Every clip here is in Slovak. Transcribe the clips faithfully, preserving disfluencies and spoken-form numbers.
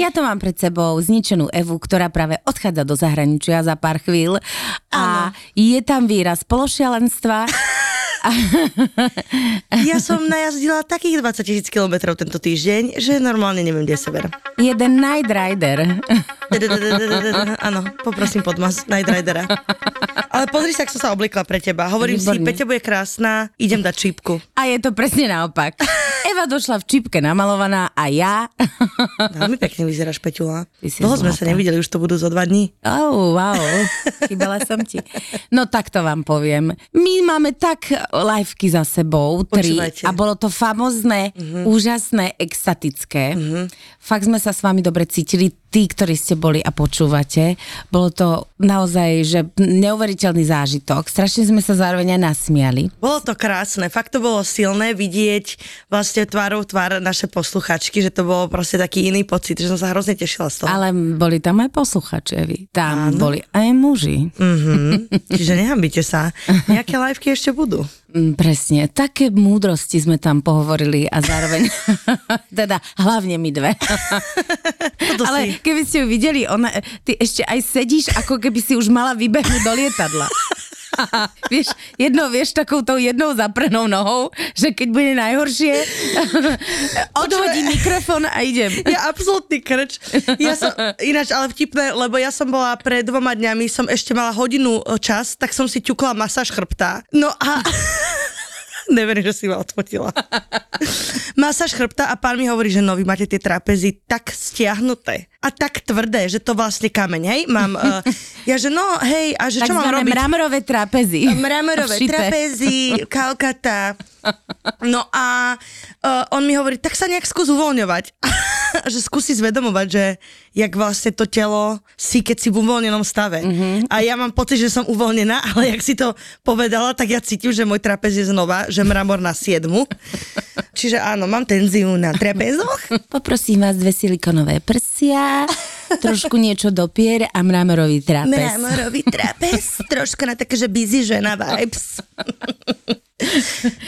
Ja to mám pred sebou zničenú Evu, ktorá práve odchádza do zahraničia za pár chvíľ a ano. Je tam výraz pološialenstva. Ja som najazdila takých dvadsaťtisíc kilometrov tento týždeň, že normálne neviem, kde je sever. Jeden Knight Rider. Áno, poprosím podmas Knight Ridera. Ale pozri sa, ak som sa obliekla pre teba. Hovorím Výborné. Si, Peťa bude krásna, idem dať čípku. A je to presne naopak. Eva došla v čípke namalovaná a ja... Veľmi pekne vyzeráš, Peťula. Dlho sme sa nevideli, už to budú zo dva dní. Oh, wow, chýbala som ti. No tak to vám poviem. My máme tak liveky za sebou, tri. Počúvajte. A bolo to famozné, mm-hmm. úžasné, extatické. Mm-hmm. Fakt sme sa s vami dobre cítili. Tí, ktorí ste boli a počúvate, bolo to naozaj, že neuveriteľný zážitok. Strašne sme sa zároveň aj nasmiali. Bolo to krásne, fakt to bolo silné vidieť vlastne tvárou tvár naše posluchačky, že to bolo proste taký iný pocit, že som sa hrozne tešila z toho. Ale boli tam aj posluchači, tam Áno. Boli aj muži. Mm-hmm. Čiže nehambite sa, nejaké liveky ešte budú. Presne, také múdrosti sme tam pohovorili a zároveň, teda hlavne my dve. Ale keby ste ju videli, ona, ty ešte aj sedíš, ako keby si už mala vybehnúť do lietadla. Aha, vieš, jednou vieš takouto jednou zaprenou nohou, že keď bude najhoršie, odhodí mikrofón a idem. Ja absolútny krč. Ja som, ináč, ale vtipné, lebo ja som bola pred dvoma dňami, som ešte mala hodinu čas, tak som si ťukla masáž chrbta. No a... Neverím, že si ma odfotila. Masáž chrbta a pán mi hovorí, že no, vy máte tie trapezy tak stiahnuté a tak tvrdé, že to vlastne kameň, hej? Mám, uh, ja že no, hej, a že tak čo mám robiť? Takzvané mramorové trapezy. Mramorové trapezy, kalkata. No a uh, on mi hovorí, tak sa nejak skús uvoľňovať. Že skúsi zvedomovať, že jak vlastne to telo si, keď si v uvoľnenom stave. Mm-hmm. A ja mám pocit, že som uvoľnená, ale jak si to povedala, tak ja cítim, že môj trapez je znova, že mramor na siedmu. Čiže áno, mám tenziu na trapezoch. Poprosím vás dve silikonové prsia, trošku niečo dopier a mramorový trapez. Mramorový trapez, trošku na také, že busy žena vibes.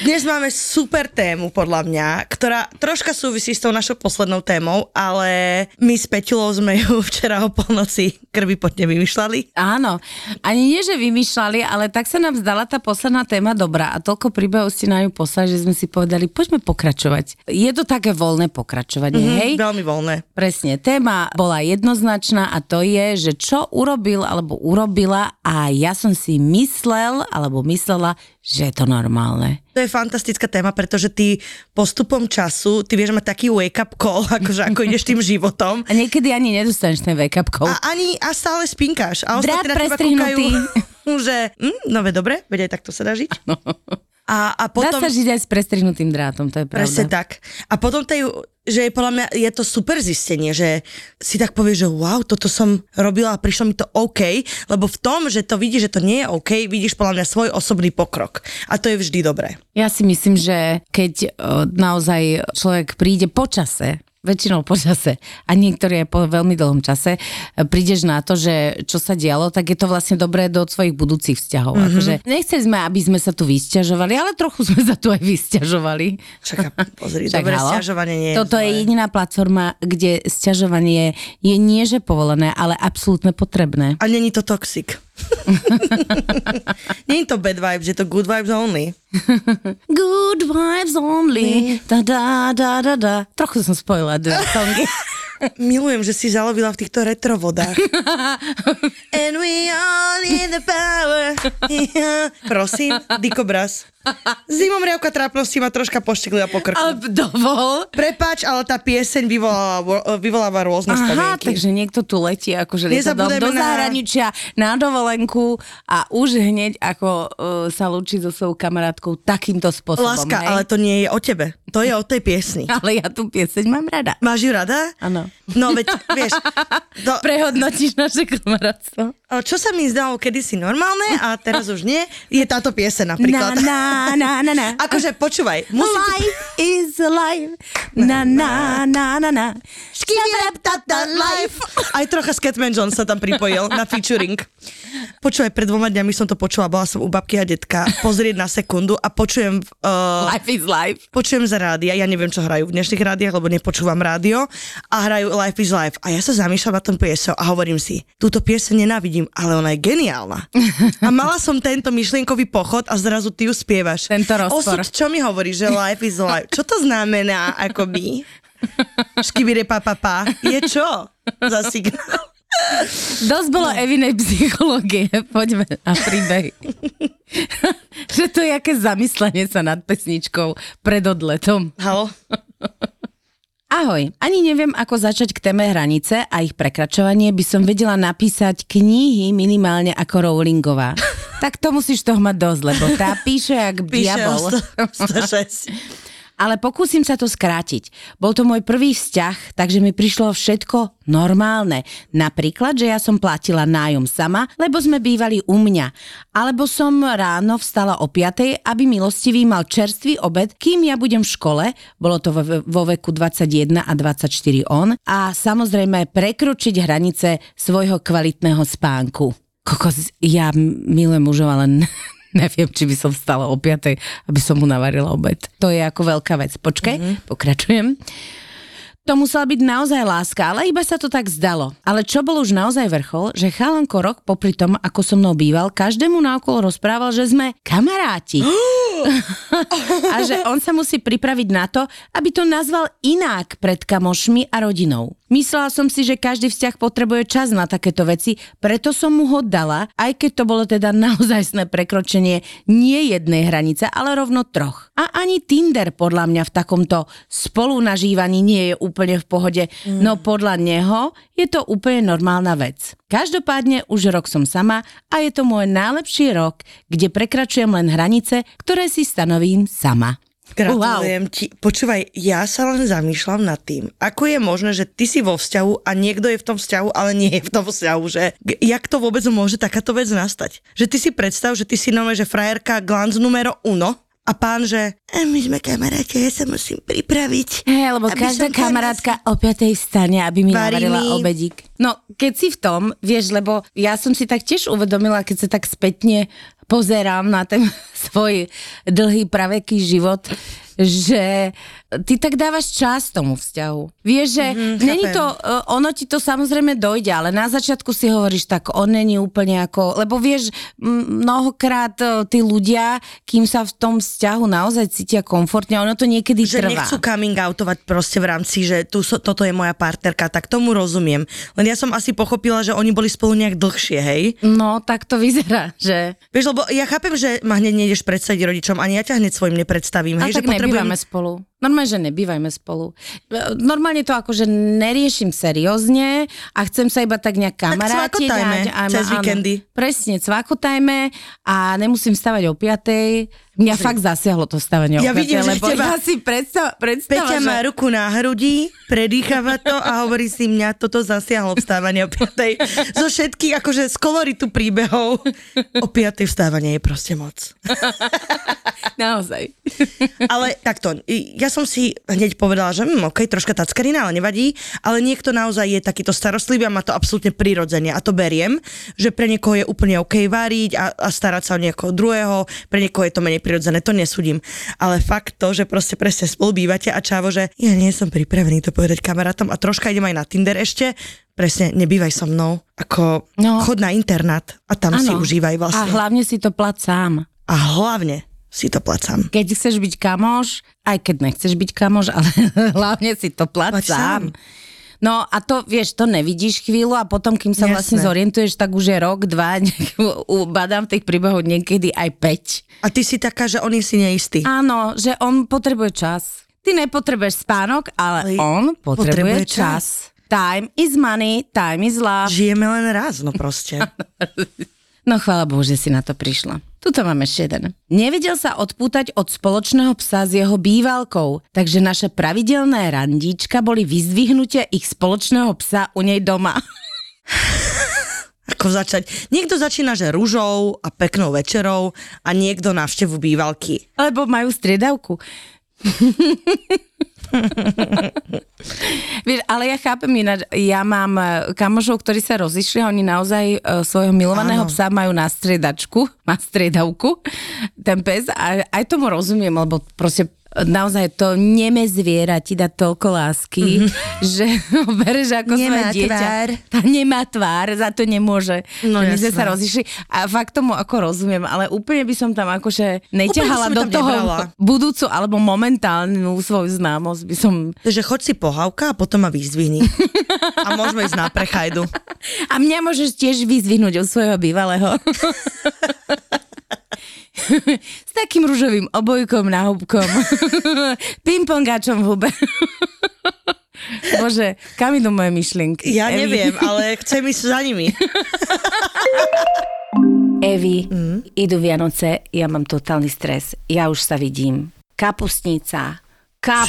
Dnes máme super tému, podľa mňa, ktorá troška súvisí s tou našou poslednou témou, ale my s Peťulou sme ju včera o polnoci krvipotne vymýšľali. Áno, ani nie, že vymýšľali, ale tak sa nám zdala tá posledná téma dobrá a toľko príbehov ste na ju poslali, že sme si povedali, poďme pokračovať. Je to také voľné pokračovanie, mm-hmm, hej? Veľmi voľné. Presne, téma bola jednoznačná a to je, že čo urobil alebo urobila a ja som si myslel alebo myslela, že je to normálne. Malé. To je fantastická téma, pretože ty postupom času, ty vieš mať taký wake-up call, akože ako ideš tým životom. A niekedy ani nedostaneš ten wake-up call. A ani, a stále spinkáš. A ostatní na teba kúkajú, že hm, no ve, dobre, veď aj takto sa dá žiť. Ano. A, a potom... Dá sa žiť aj s prestrihnutým drátom, to je pravda. Presne tak. A potom tej, že je podľa mňa, je to super zistenie, že si tak povieš, že wow, toto som robila a prišlo mi to OK, lebo v tom, že to vidíš, že to nie je OK, vidíš podľa mňa svoj osobný pokrok. A to je vždy dobré. Ja si myslím, že keď naozaj človek príde po čase, väčšinou po čase a niektorí aj po veľmi dlhom čase, prídeš na to, že čo sa dialo, tak je to vlastne dobré do svojich budúcich vzťahov. Mm-hmm. Akože nechceli sme, aby sme sa tu vysťažovali, ale trochu sme sa tu aj vysťažovali. Čaká, pozri, Čak, dobré halo. Sťažovanie nie je. Toto zlé. Je jediná platforma, kde sťažovanie je nie že povolené, ale absolútne potrebné. A není to toxic. Nie je to bad vibes, je to good vibes only. Good vibes only. Da, da, da, da, da. Trochu som spojila dve songy. Milujem, že si zalovila v týchto retrovodách. And we all in the power. Prosím, Dikobraz. Zimom riavka trápnosti ma troška pošteklila po krku. Ale dovol. Prepáč, ale tá pieseň vyvoláva, vyvoláva rôzne spomienky. Aha, takže niekto tu letí akože lietadlom do zahraničia, na... na dovolenku a už hneď ako uh, sa lúči so svojou kamarátkou takýmto spôsobom. Láska, hej? Ale to nie je o tebe. To je o tej piesni. Ale ja tú pieseň mám rada. Máš ju rada? Áno. No veď, vieš. To... Prehodnotíš naše kamarátstvo. Čo sa mi zdalo kedysi normálne a teraz už nie, je táto pieseň napríklad. Na, na. Na, na, na. Akože, počúvaj. Musí... Life is life. Na, na, na, na, na. Life. Aj trocha Scatman John sa tam pripojil na featuring. Počúvaj, pred dvoma dňami som to počula, bola som u babky a detka, pozrieť na sekundu a počujem... Uh, life is life. Počujem za rádia, ja neviem, čo hrajú v dnešných rádiách, lebo nepočúvam rádio a hrajú Life is life. A ja sa zamýšľam na tom piesňou a hovorím si, túto pieseň nenávidím, ale ona je geniálna. A mala som tento myšlienkový pochod a zrazu ty ju spieva. Tento rozpor. Osud, čo mi hovorí, že life is life? Čo to znamená, akoby? Škibire pa, pa, pa. Je čo za signál? Dosť bolo no. Evinej psychológie. Poďme na príbeh. Že to je aké zamyslenie sa nad pesničkou pred odletom. Halo? Ahoj, ani neviem, ako začať k téme hranice a ich prekračovanie by som vedela napísať knihy minimálne ako Rowlingová. Tak to musíš toho mať dosť, lebo tá píše jak diabol. Ale pokúsim sa to skrátiť. Bol to môj prvý vzťah, takže mi prišlo všetko normálne. Napríklad, že ja som platila nájom sama, lebo sme bývali u mňa. Alebo som ráno vstala o piatej, aby milostivý mal čerstvý obed, kým ja budem v škole, bolo to vo veku dvadsaťjeden a dvadsaťštyri on, a samozrejme prekročiť hranice svojho kvalitného spánku. Kokos, ja milujem mužov, ale neviem, či by som vstala o piatej, aby som mu navarila obed. To je ako veľká vec. Počkaj, mm-hmm. pokračujem. To musela byť naozaj láska, ale iba sa to tak zdalo. Ale čo bol už naozaj vrchol, že chalanko rok popri tom, ako so mnou býval, každému naokolo rozprával, že sme kamaráti. A že on sa musí pripraviť na to, aby to nazval inak pred kamošmi a rodinou. Myslela som si, že každý vzťah potrebuje čas na takéto veci, preto som mu ho dala, aj keď to bolo teda naozajstné prekročenie nie jednej hranice, ale rovno troch. A ani Tinder podľa mňa v takomto spolunažívaní nie je úplne v pohode, no podľa neho je to úplne normálna vec. Každopádne už rok som sama a je to môj najlepší rok, kde prekračujem len hranice, ktoré si stanovím sama. Gratulujem wow. ti. Počúvaj, ja sa len zamýšľam nad tým, ako je možné, že ty si vo vzťahu a niekto je v tom vzťahu, ale nie je v tom vzťahu, že jak to vôbec môže takáto vec nastať? Že ty si predstav, že ty si nové, že frajerka glanz numero uno a pán, že my sme kamaráti, ja sa musím pripraviť. Hej, lebo každá kamarátka teraz... o piatej vstane, aby mi navarila obedík. No, keď si v tom, vieš, lebo ja som si tak tiež uvedomila, keď sa tak spätne pozerám na ten svoj dlhý praveký život, že ty tak dávaš čas tomu vzťahu. Vieš, že mm, není to, ono ti to samozrejme dojde, ale na začiatku si hovoríš tak, on není úplne ako, lebo vieš, mnohokrát tí ľudia, kým sa v tom vzťahu naozaj cítia komfortne, ono to niekedy že trvá. Že nechcú coming outovať proste v rámci, že tu, toto je moja partnerka, tak tomu rozumiem. Len ja som asi pochopila, že oni boli spolu nejak dlhšie, hej? No, tak to vyzerá, že... Vieš, lebo ja chápem, že ma hneď nejdeš predstaviť rodičom, ani ja ťa hneď svojim nepredstavím, hej? Nebývame spolu. Normálne, že nebývajme spolu. Normálne to akože neriešim seriózne a chcem sa iba tak nejak kamarátiť. Tak cvakotajme cez víkendy. Presne, cvakotajme a nemusím vstávať o piatej. Mňa Či. fakt zasiahlo to vstávanie o ja piatej. Ja vidím, že teba... Ja si predstav, predstav, Peťa že... má ruku na hrudi, predýchava to a hovorí si, mňa toto zasiahlo vstávanie o piatej. Zo všetkých, akože z koloritu príbehov. O piatej vstávanie je proste moc. Naozaj. Ale takto, ja som si hneď povedala, že hm, okej, okay, troška tackarina, ale nevadí, ale niekto naozaj je takýto starostlivý a má to absolútne prirodzene a to beriem, že pre niekoho je úplne okej okay váriť a, a starať sa o niekoho druhého, pre niekoho je to menej prirodzené, to nesudím, ale fakt to, že proste presne spolu bývate a čavo, že ja nie som pripravený to povedať kamarátom a troška idem aj na Tinder ešte, presne, nebývaj so mnou, ako no. chod na internát a tam ano. si užívaj vlastne. A hlavne si to plat sám. A hlavne si to placám. Keď chceš byť kamoš, aj keď nechceš byť kamoš, ale hlavne si to placám. No a to, vieš, to nevidíš chvíľu a potom, kým sa Jasne. vlastne zorientuješ, tak už je rok, dva, badám tých príbehov niekedy aj päť. A ty si taká, že on je si neistý. Áno, že on potrebuje čas. Ty nepotrebuješ spánok, ale, ale on potrebuje, potrebuje čas. čas. Time is money, time is love. Žijeme len raz, no proste. No chvála Bohu, že si na to prišla. Tuto máme ešte jeden. Nevedel sa odpútať od spoločného psa s jeho bývalkou, takže naše pravidelné randíčka boli vyzdvihnutia ich spoločného psa u nej doma. Ako začať? Niekto začína, že rúžou a peknou večerou a niekto návštevu bývalky. Alebo majú striedavku. Vieš, ale ja chápem ináč, ja mám kamošov, ktorí sa rozišli, oni naozaj e, svojho milovaného Áno. psa majú na striedačku, má striedavku, ten pes, a aj tomu rozumiem, lebo proste naozaj to neme zviera ti dá toľko lásky, mm-hmm. že ho bereš ako nemá svoje dieťa. Tvár. Tá nemá tvár, za to nemôže. No my sme sa rozišli a fakt tomu ako rozumiem, ale úplne by som tam akože neťahala do toho nebrala. Budúcu alebo momentálnu svoju známosť by som... Takže choď si pohávka a potom ma vyzdvihni. A môžeme ísť na prechajdu. A mňa môžeš tiež vyzdvihnúť od svojho bývalého. S takým ružovým obojkom na húbkom. Pimpongáčom v hube. Bože, kam idú moje myšlienky? Ja Evi? Neviem, ale chcem ísť za nimi. Evi, mm? idú Vianoce, ja mám totálny stres. Ja už sa vidím. Kapustnica, kapor,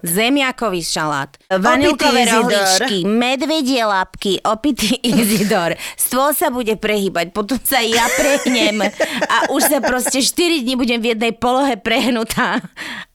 šalát. Zemiakový šalát, vanilkové rohličky, medvedie labky, opitý Izidor. Stôl sa bude prehýbať, potom sa ja prehnem a už sa proste štyri dni budem v jednej polohe prehnutá.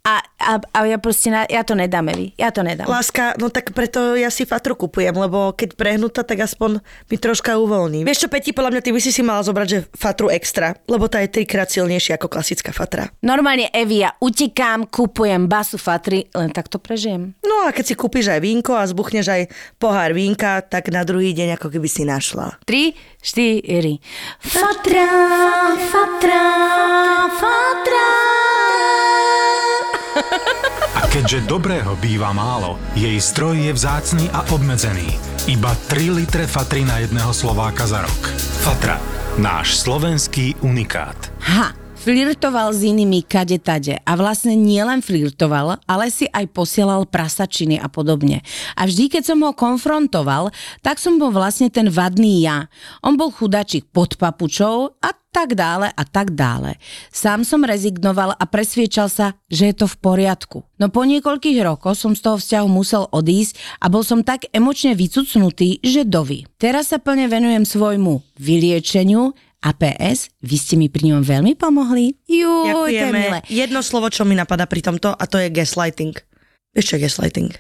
A, a, a ja proste, na, ja to nedám, Evi, ja to nedám. Láska, no tak preto ja si Fatru kupujem, lebo keď prehnutá, tak aspoň mi troška uvoľní. Vieš čo, Peti, podľa mňa ty by si si mala zobrať, že Fatru extra, lebo tá je trikrát silnejšia ako klasická Fatra. Normálne, Evi, ja utekám, kupujem basu Fatry, len tak to prežijem. No a keď si kúpiš aj vínko a zbuchneš aj pohár vínka, tak na druhý deň ako keby si našla. Tri, štyri. Fatra, Fatra, Fatra. A keďže dobrého býva málo, jej stroj je vzácny a obmedzený. Iba tri litre Fatry na jedného Slováka za rok. Fatra. Náš slovenský unikát. Ha! Flirtoval s inými kadetade a vlastne nielen flirtoval, ale si aj posielal prasačiny a podobne. A vždy, keď som ho konfrontoval, tak som bol vlastne ten vadný ja. On bol chudačik pod papučou a tak dále a tak dále. Sám som rezignoval a presviečal sa, že je to v poriadku. No po niekoľkých rokoch som z toho vzťahu musel odísť a bol som tak emočne vycucnutý, že dovi. Teraz sa plne venujem svojmu vyliečeniu. A pé es, vy ste mi pri ňom veľmi pomohli. Jú, to je milé. Jedno slovo, čo mi napadá pri tomto, a to je gaslighting. Vieš, čo je gaslighting?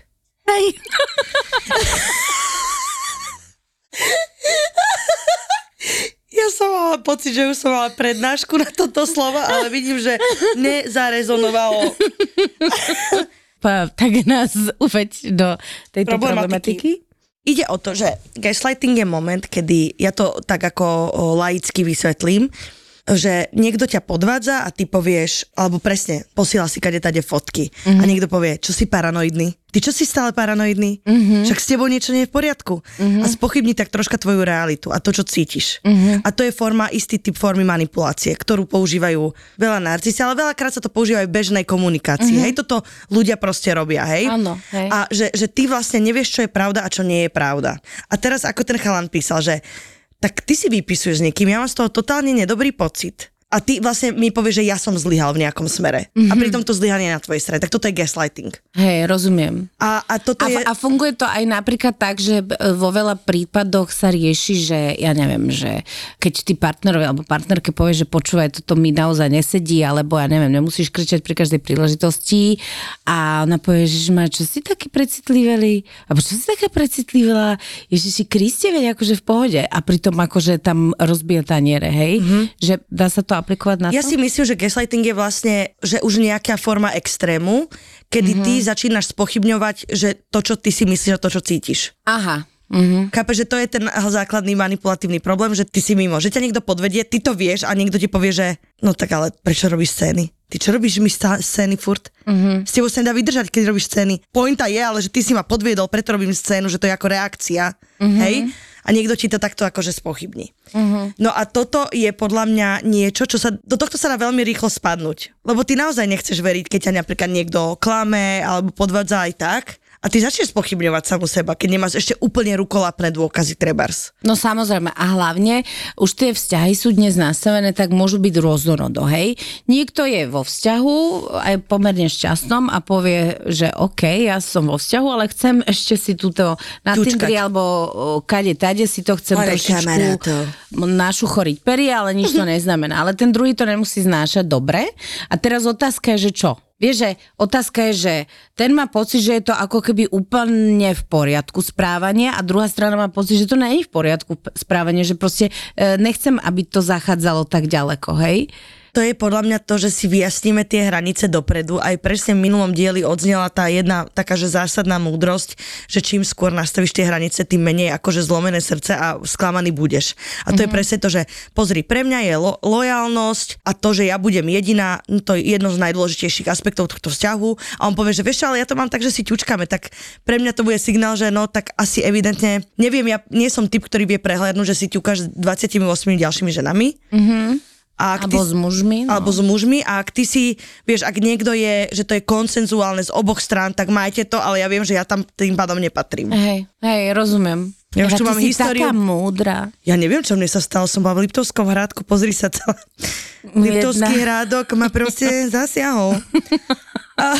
Hej. Ja som mala pocit, že už som mala prednášku na toto slovo, ale vidím, že nezarezonovalo. Pa, tak nás uveď do tejto problematiky. problematiky. Ide o to, že gaslighting je moment, kedy, ja to tak ako laicky vysvetlím, že niekto ťa podvádza a ty povieš, alebo presne, posiela si kade tade fotky mm-hmm. a niekto povie, čo si paranoidný. Ty čo si stále paranoidný? Mm-hmm. Však s tebou niečo nie je v poriadku. Mm-hmm. A spochybní tak troška tvoju realitu a to, čo cítiš. Mm-hmm. A to je forma, istý typ formy manipulácie, ktorú používajú veľa narcisi, ale veľakrát sa to používa aj v bežnej komunikácii. Mm-hmm. Hej, toto ľudia proste robia, hej? Áno, hej. A že, že ty vlastne nevieš, čo je pravda a čo nie je pravda. A teraz, ako ten chalan písal, že tak ty si vypisuješ s niekým, ja mám z toho totálne nedobrý pocit. A ty vlastne mi povieš, že ja som zlyhal v nejakom smere. Mm-hmm. A pritom to zlyhanie je na tvojej strane. Tak toto je gaslighting. Hej, rozumiem. A, a, toto a, je... a funguje to aj napríklad tak, že vo veľa prípadoch sa rieši, že ja neviem, že keď ty partnerovi alebo partnerke povieš, že počúvaj, toto mi naozaj nesedí, alebo ja neviem, nemusíš kričať pri každej príležitosti a ona povie, že ma, čo si taký precitliveli? Alebo čo si taká precitlivela? Ježiši Kriste, veď akože v pohode. A pritom akože tam rozbije taniere, hej? Mm-hmm. Že dá sa to aplikovať na to? Ja si myslím, že gaslighting je vlastne, že už nejaká forma extrému, kedy mm-hmm. ty začínaš spochybňovať, že to, čo ty si myslíš a to, čo cítiš. Aha. Mm-hmm. Chápeš, že to je ten základný manipulatívny problém, že ty si mimo, že ťa niekto podvedie, ty to vieš a niekto ti povie, že no tak ale prečo robíš scény? ty čo robíš mi stá- scény furt? Mm-hmm. S tebou sa nedá vydržať, keď robíš scény. Pointa je, ale že ty si ma podviedol, preto robím scénu, že to je ako reakcia, mm-hmm. hej? A niekto ti to takto akože spochybní. Uh-huh. No a toto je podľa mňa niečo, čo sa, do tohto sa dá veľmi rýchlo spadnúť. Lebo ty naozaj nechceš veriť, keď ťa napríklad niekto klame alebo podvádza aj tak. A ty začneš spochybňovať samu seba, keď nemáš ešte úplne rukolápne dôkazy trebárs. No samozrejme, a hlavne už tie vzťahy sú dnes nastavené, tak môžu byť rôznorodo, hej. Niekto je vo vzťahu, aj pomerne šťastnom a povie, že OK, ja som vo vzťahu, ale chcem ešte si túto na Tindri alebo kade tade si to chcem trošičku našuchoriť pery, ale nič to neznamená. Ale ten druhý to nemusí znášať dobre. A teraz otázka je, že čo? Vieš, že otázka je, že ten má pocit, že je to ako keby úplne v poriadku správanie a druhá strana má pocit, že to nie je v poriadku správanie, že proste e, nechcem, aby to zachádzalo tak ďaleko, hej? To je podľa mňa to, že si vyjasníme tie hranice dopredu. Aj presne v minulom dieli odznela tá jedna taká, že zásadná múdrosť, že čím skôr nastavíš tie hranice, tým menej akože zlomené srdce a sklamaný budeš. A to mm-hmm. je presne to, že pozri, pre mňa je lo- lojalnosť a to, že ja budem jediná, to je jedno z najdôležitejších aspektov tohto vzťahu. A on povie, že vieš, ale ja to mám tak, že si ťučkame, tak pre mňa to bude signál, že no tak asi evidentne, neviem, ja nie som typ, ktorý vie prehliadnúť, že si ťukáš s dvadsiatimi ôsmimi ďalšími ženami. Mm-hmm. Ak alebo ty, s mužmi. No. Alebo s mužmi a ak ty si, vieš, ak niekto je, že to je konsenzuálne z oboch strán, tak majte to, ale ja viem, že ja tam tým pádom nepatrím. Hej, hej, rozumiem. Ja už tu mám históriu. Taká múdra. Ja neviem, čo mne sa stalo, som bola v Liptovskom Hrádku, pozri sa celé. Liptovský Hrádok ma proste zasiahol. A...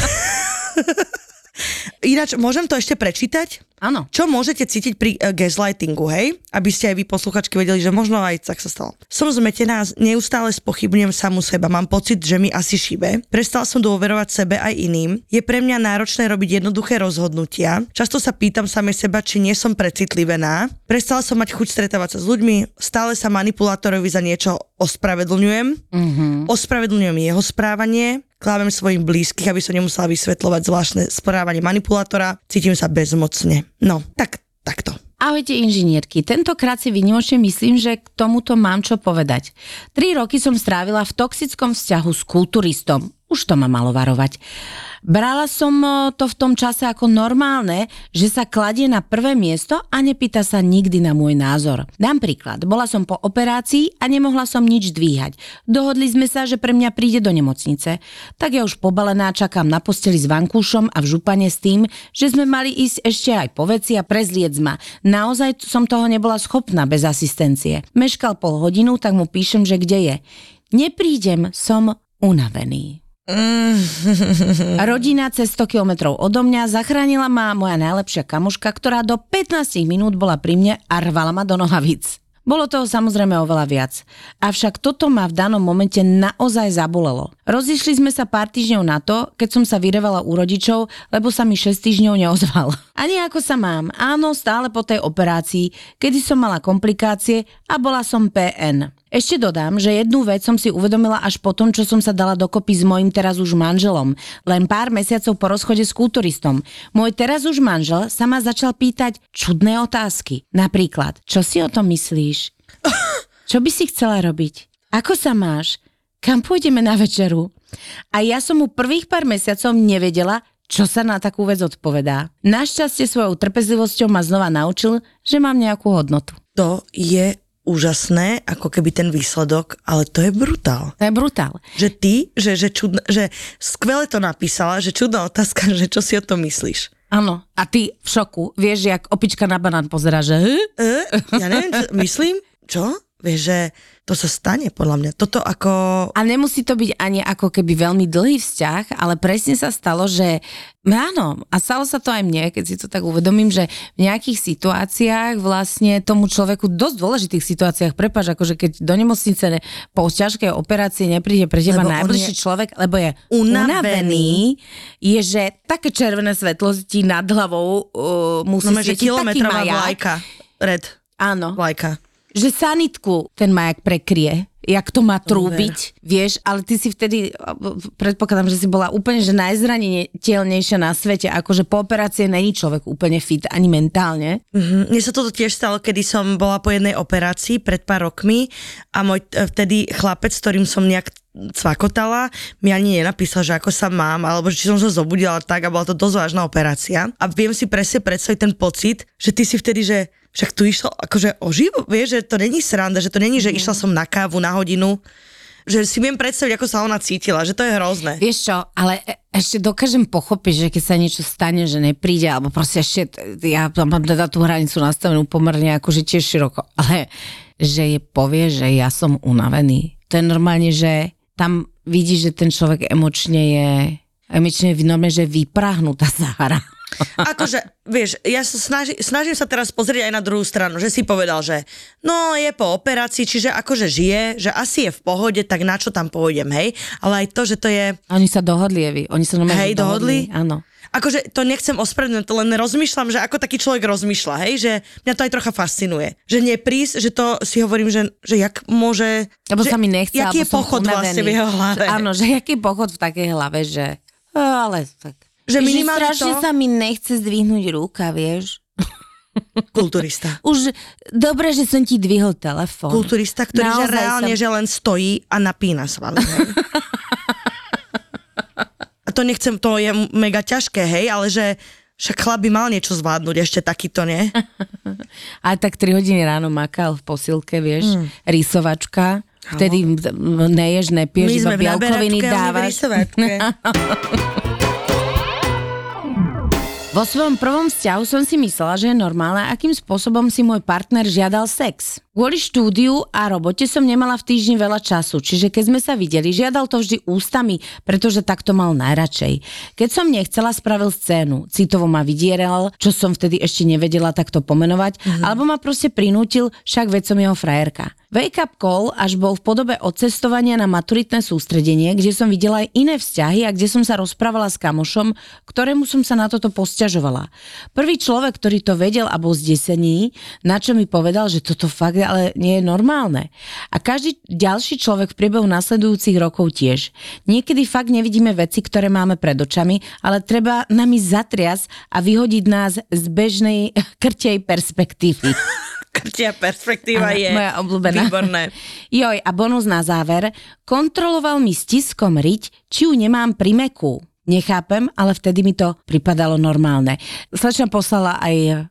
Ináč, môžem to ešte prečítať? Áno. Čo môžete cítiť pri uh, gaslightingu, hej? Aby ste aj vy posluchačky vedeli, že možno aj tak sa stalo. Som zmetená, neustále spochybňujem samu seba, mám pocit, že mi asi šíbe. Prestal som dôverovať sebe aj iným. Je pre mňa náročné robiť jednoduché rozhodnutia. Často sa pýtam samej seba, či nie som precitlivená. Prestala som mať chuť stretávať sa s ľuďmi. Stále sa manipulátorovi za niečo ospravedlňujem. Mm-hmm. Ospravedlňujem jeho správanie. Klamem svojim blízkych, aby som nemusela vysvetľovať zvláštne správanie manipulátora. Cítim sa bezmocne. No, tak, takto. Ahojte inžinierky, tentokrát si výnimočne myslím, že k tomuto mám čo povedať. Tri roky som strávila v toxickom vzťahu s kulturistom. Už to ma malo varovať. Brala som to v tom čase ako normálne, že sa kladie na prvé miesto a nepýta sa nikdy na môj názor. Dám príklad, bola som po operácii a nemohla som nič dvíhať. Dohodli sme sa, že pre mňa príde do nemocnice. Tak ja už pobalená čakám na posteli s vankúšom a v župane s tým, že sme mali ísť ešte aj po veci a prezliec ma. Naozaj som toho nebola schopná bez asistencie. Meškal pol hodinu, tak mu píšem, že kde je. Neprídem, som unavený. Rodina cez sto kilometrov odo mňa, zachránila ma moja najlepšia kamoška, ktorá do pätnásť minút bola pri mne a rvala ma do nohavíc. Bolo toho samozrejme oveľa viac. Avšak toto ma v danom momente naozaj zabolelo. Rozišli sme sa pár týždňov na to, keď som sa vyrevala u rodičov, lebo sa mi šesť týždňov neozval. Ani ako sa mám, áno, stále po tej operácii, kedy som mala komplikácie a bola som pé en. Ešte dodám, že jednu vec som si uvedomila až potom, čo som sa dala dokopy s mojím teraz už manželom. Len pár mesiacov po rozchode s kulturistom. Môj teraz už manžel sa ma začal pýtať čudné otázky. Napríklad, čo si o tom myslíš? Čo by si chcela robiť? Ako sa máš? Kam pôjdeme na večeru? A ja som mu prvých pár mesiacov nevedela, čo sa na takú vec odpovedá. Našťastie svojou trpezlivosťou ma znova naučil, že mám nejakú hodnotu. To je úžasné, ako keby ten výsledok, ale to je brutál. To je brutál. Že ty, že, že, čudn- že skvele to napísala, že čudná otázka, že čo si o tom myslíš. Áno. A ty v šoku, vieš, jak opička na banán pozerá, že... E, ja neviem, čo, myslím, čo? Vieš, že to sa stane, podľa mňa. Toto ako... A nemusí to byť ani ako keby veľmi dlhý vzťah, ale presne sa stalo, že áno, a stalo sa to aj mne, keď si to tak uvedomím, že v nejakých situáciách vlastne tomu človeku, dosť dôležitých situáciách, prepáč, akože keď do nemocnice po ťažkej operácii nepríde pre teba najbližší je... človek, lebo je unavený, je, že také červené svetlo ti nad hlavou uh, musí no, svietiť taký maják. Red. Áno. Vlajka. Že sanitku ten majak prekrie, jak to má trúbiť, vieš, ale ty si vtedy, predpokladám, že si bola úplne, že najzraniteľnejšia na svete, akože po operácii není človek úplne fit, ani mentálne. Mm-hmm. Mne sa toto tiež stalo, kedy som bola po jednej operácii pred pár rokmi a môj vtedy chlapec, s ktorým som nejak cvakotala, mi ani nenapísala, že ako sa mám, alebo že či som sa zobudila tak, a bola to dosť vážna operácia. A viem si presne predstaviť ten pocit, že ty si vtedy, že však tu išlo akože o život, vieš, že to není sranda, že to není, že mm. išla som na kávu, na hodinu, že si viem predstaviť, ako sa ona cítila, že to je hrozné. Vieš čo, ale ešte dokážem pochopiť, že keď sa niečo stane, že nepríde, alebo proste ešte, ja mám teda tú hranicu nastavenú pomerne akože tiež široko, ale že je povie, že ja som unavený. To je normálne, že tam vidíš, že ten človek emočne je, emočne je normálne, že vyprahnutá Zahara. Akože, vieš, ja sa snažím, snažím sa teraz pozrieť aj na druhú stranu, že si povedal, že no je po operácii, čiže akože žije, že asi je v pohode, tak na čo tam pôjdem, hej? Ale aj to, že to je... Oni sa dohodli, Evi, oni sa normálne hej, dohodli. Hej, dohodli? Áno. Akože to nechcem ospravedlniť, to len rozmýšľam, že ako taký človek rozmýšľa, hej, že mňa to aj trocha fascinuje. Že neprís, že to si hovorím, že, že jak môže... Lebo sa mi nechce, alebo som unavený. Vlastne v jeho hlave. Áno, že jaký pochod v takej hlave, že... Ale tak... Že, že strašne to... sa mi nechce zdvihnúť ruka, vieš. Kulturista. Už dobre, že som ti dvihol telefón. Kulturista, ktorý že reálne, som... že len stojí a napína svaly. A to nechcem, to je mega ťažké, hej, ale že však chlap by mal niečo zvládnuť ešte takýto, nie? A tak tri hodiny ráno makal v posilke, vieš, mm. rysovačka. Vtedy no. neješ, nepieš, iba bielkoviny dávaš. My sme v naberatke. Vo svojom prvom vzťahu som si myslela, že je normálne, akým spôsobom si môj partner žiadal sex. Kvôli štúdiu a robote som nemala v týždni veľa času, čiže keď sme sa videli, žiadal to vždy ústami, pretože takto mal najradšej. Keď som nechcela, spravil scénu. Citovo ma vydieral, čo som vtedy ešte nevedela takto pomenovať, mhm. alebo ma proste prinútil, však veď som jeho frajerka. Wake up call až bol v podobe odcestovania na maturitné sústredenie, kde som videla aj iné vzťahy a kde som sa rozprávala s kamošom, ktorému som sa na toto posťažovala. Prvý človek, ktorý to vedel a bol zdesený, na čo mi povedal, že toto fakt ale nie je normálne. A každý ďalší človek v priebehu nasledujúcich rokov tiež. Niekedy fakt nevidíme veci, ktoré máme pred očami, ale treba nami zatrias a vyhodiť nás z bežnej krtej perspektívy. Krtia perspektíva ano, je moja obľúbená. Výborné. Joj, a bonus na záver. Kontroloval mi stiskom riť, či ju nemám pri meku. Nechápem, ale vtedy mi to pripadalo normálne. Slečna poslala aj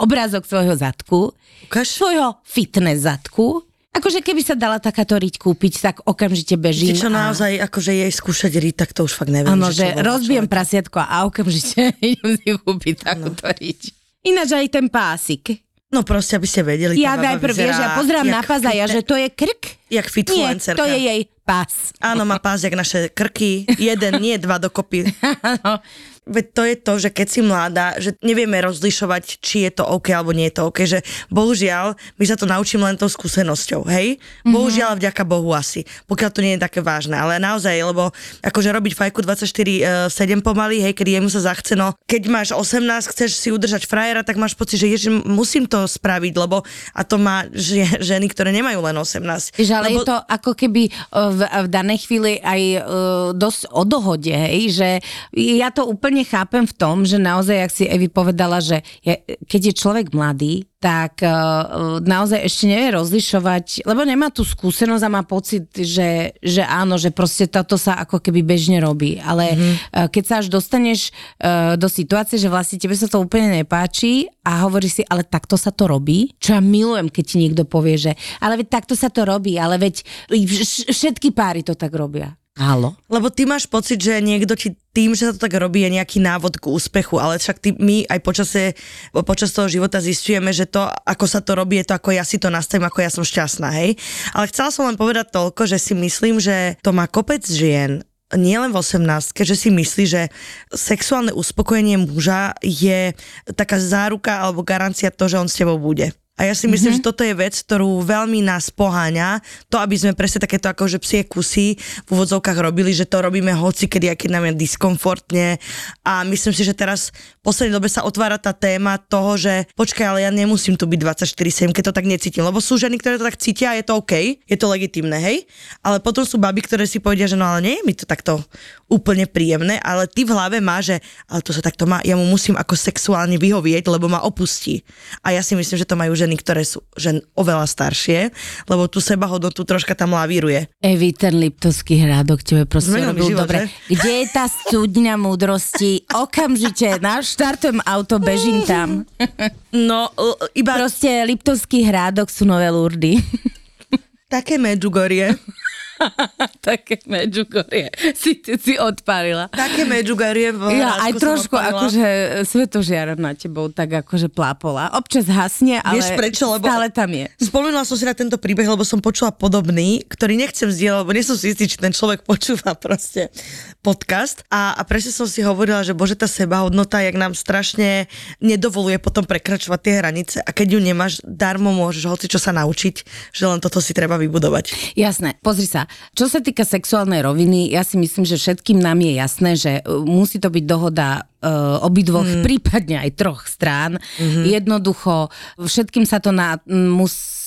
obrázok svojho zadku. Ukáž? Svojho fitness zadku. Akože keby sa dala takáto riť kúpiť, tak okamžite bežím. Ty čo a... naozaj, akože jej skúšať riť, tak to už fakt neviem. Áno, že, že rozbijem človek. Prasiatko a okamžite idem si kúpiť takúto ano. Riť. Ináč aj ten pásik. No proste, aby ste vedeli. Ja najprv vieš, ja pozerám na pás a ja, že to je krk. Jak fitfluencerka. Nie, to je jej pás. Áno, má pás, jak naše krky. Jeden, nie dva dokopy. Áno. Veď to je to, že keď si mladá, že nevieme rozlišovať, či je to OK alebo nie je to OK, že bohužiaľ, my sa to naučíme len tou skúsenosťou, hej? Mm-hmm. Bohužiaľ, vďaka Bohu asi, pokiaľ to nie je také vážne, ale naozaj, lebo akože robiť fajku dvadsaťštyri sedem pomaly, hej, keď jemu sa zachce, no, keď máš osemnásť, chceš si udržať frajera, tak máš pocit, že ježiš, musím to spraviť, lebo a to má ženy, ktoré nemajú len osemnásť. Že ale lebo... je to ako keby v, v danej chvíli aj uh, dosť o dohode, hej, že ja to úplne nechápem v tom, že naozaj, jak si Evi povedala, že je, keď je človek mladý, tak uh, naozaj ešte nevie rozlišovať, lebo nemá tú skúsenosť a má pocit, že, že áno, že proste toto sa ako keby bežne robí. Ale mm-hmm. uh, keď sa až dostaneš uh, do situácie, že vlastne tebe sa to úplne nepáči a hovoríš si, ale takto sa to robí, čo ja milujem, keď ti niekto povie, že ale veď takto sa to robí, ale veď všetky páry to tak robia. Halo. Lebo ty máš pocit, že niekto ti tým, že sa to tak robí, je nejaký návod k úspechu, ale však ty, my aj počasie, počas toho života zistujeme, že to, ako sa to robí, je to, ako ja si to nastavím, ako ja som šťastná, hej? Ale chcela som len povedať toľko, že si myslím, že to má kopec žien, nielen v osemnástke, že si myslí, že sexuálne uspokojenie muža je taká záruka alebo garancia toho, že on s tebou bude. A ja si myslím, mm-hmm. že toto je vec, ktorú veľmi nás poháňa, to, aby sme presne takéto akože psie kusy v úvodzovkách robili, že to robíme hoci, kedy aj keď nám je diskomfortne. A myslím si, že teraz v poslednej dobe sa otvára tá téma toho, že počkaj, ale ja nemusím tu byť dvadsaťštyri sedem, keď to tak necítim. Lebo sú ženy, ktoré to tak cítia a je to OK, je to legitímne, hej? Ale potom sú baby, ktoré si povedia, že no ale nie je mi to takto úplne príjemné, ale ty v hlave má, že ale to sa takto má, ja mu musím ako sexuálne vyhovieť, lebo ma opustí. A ja si myslím, že to majú ženy ženy, ktoré sú žen oveľa staršie, lebo tú sebahodnotu troška tam lavíruje. Evi, ten Liptovský Hrádok tebe proste robil život, dobre. Že? Kde je tá studňa múdrosti? Okamžite, naštartujem auto, bežím tam. No, iba... Proste Liptovský Hrádok sú nové Lurdy. Také Medjugorje. Také Medjugorje. Si, si odpálila. Také Medjugorje. Ja aj trošku akože svetožiar na tebou tak akože plápola. Občas hasne, ale vieš prečo, lebo stále tam je. Spomenula som si na tento príbeh, lebo som počula podobný, ktorý nechcem zdieľať, lebo nie som si istý, či ten človek počúva proste podcast. A, a presne som si hovorila, že bože, tá sebahodnota, jak nám strašne nedovoluje potom prekračovať tie hranice. A keď ju nemáš, darmo môžeš hocičo sa naučiť, že len toto si treba vybudovať. Jasné, pozri sa. Čo sa týka sexuálnej roviny, ja si myslím, že všetkým nám je jasné, že musí to byť dohoda obidvoch, mm. prípadne aj troch strán. Mm-hmm. Jednoducho, všetkým sa to na, musí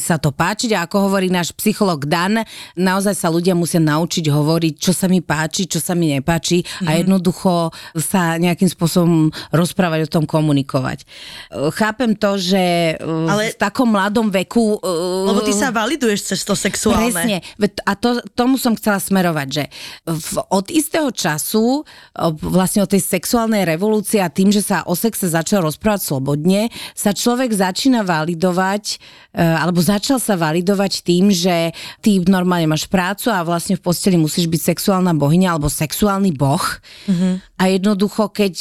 sa to páčiť a ako hovorí náš psychológ Dan, naozaj sa ľudia musia naučiť hovoriť, čo sa mi páči, čo sa mi nepáči, mm-hmm. a jednoducho sa nejakým spôsobom rozprávať o tom, komunikovať. Chápem to, že ale v takom mladom veku... Lebo ty sa validuješ cez to sexuálne. Presne. A to, tomu som chcela smerovať, že v, od istého času vlastne od tej sexuálnej revolúcie a tým, že sa o sexe začal rozprávať slobodne, sa človek začína validovať, alebo začal sa validovať tým, že ty normálne máš prácu a vlastne v posteli musíš byť sexuálna bohyňa alebo sexuálny boh. Uh-huh. A jednoducho, keď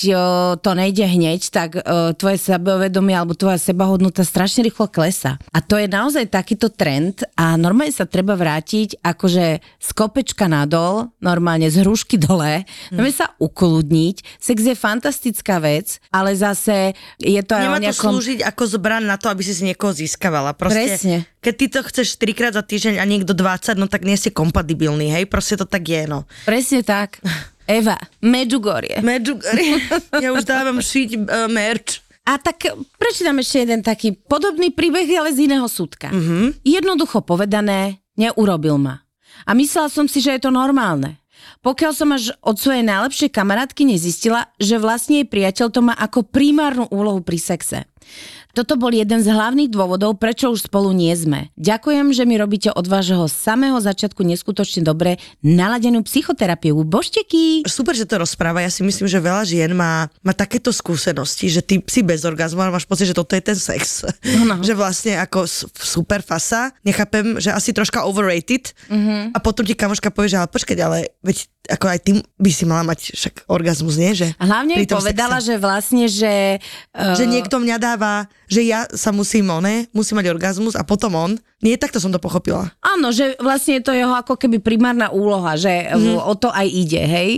to nejde hneď, tak tvoje sebavedomie alebo tvoja sebahodnota strašne rýchlo klesá. A to je naozaj takýto trend a normálne sa treba vrátiť akože z kopečka nadol, normálne z hrušky dole, uh-huh. normálne sa ukludniť. Sex je fantastická vec, ale zase je to aj nemá o nejakom... to slúžiť ako zbraň na to, aby si si niekoho získavala. Proste... Presne. Keď ty to chceš trikrát za týždeň a niekto dvadsať, no tak nie si kompatibilný, hej? Proste to tak je, no. Presne tak. Eva, Medjugorje. Medjugorje. Ja už dávam šiť uh, merch. A tak prečítam ešte jeden taký podobný príbeh, ale z iného súdka. Mm-hmm. Jednoducho povedané, neurobil ma. A myslela som si, že je to normálne. Pokiaľ som až od svojej najlepšej kamarátky nezistila, že vlastne jej priateľ to má ako primárnu úlohu pri sexe. Toto bol jeden z hlavných dôvodov, prečo už spolu nie sme. Ďakujem, že mi robíte od vášho samého začiatku neskutočne dobre naladenú psychoterapiu. Božteky! Super, že to rozpráva. Ja si myslím, že veľa žien má, má takéto skúsenosti, že ty si bez orgazmu a máš pocit, že toto je ten sex. No. Že vlastne ako super fasa. Nechápem, že asi troška overrated. Mm-hmm. A potom ti kamoška povie, že ale počkať, ale veď ako aj ty by si mala mať však orgazmus, nie? Že a hlavne mi povedala, sexe. Že vlastne, že... Uh... Že niekto mňa dáva, že ja sa musím, oné, musím mať orgazmus a potom on. Nie, takto som to pochopila. Áno, že vlastne je to jeho ako keby primárna úloha, že mm. o to aj ide, hej?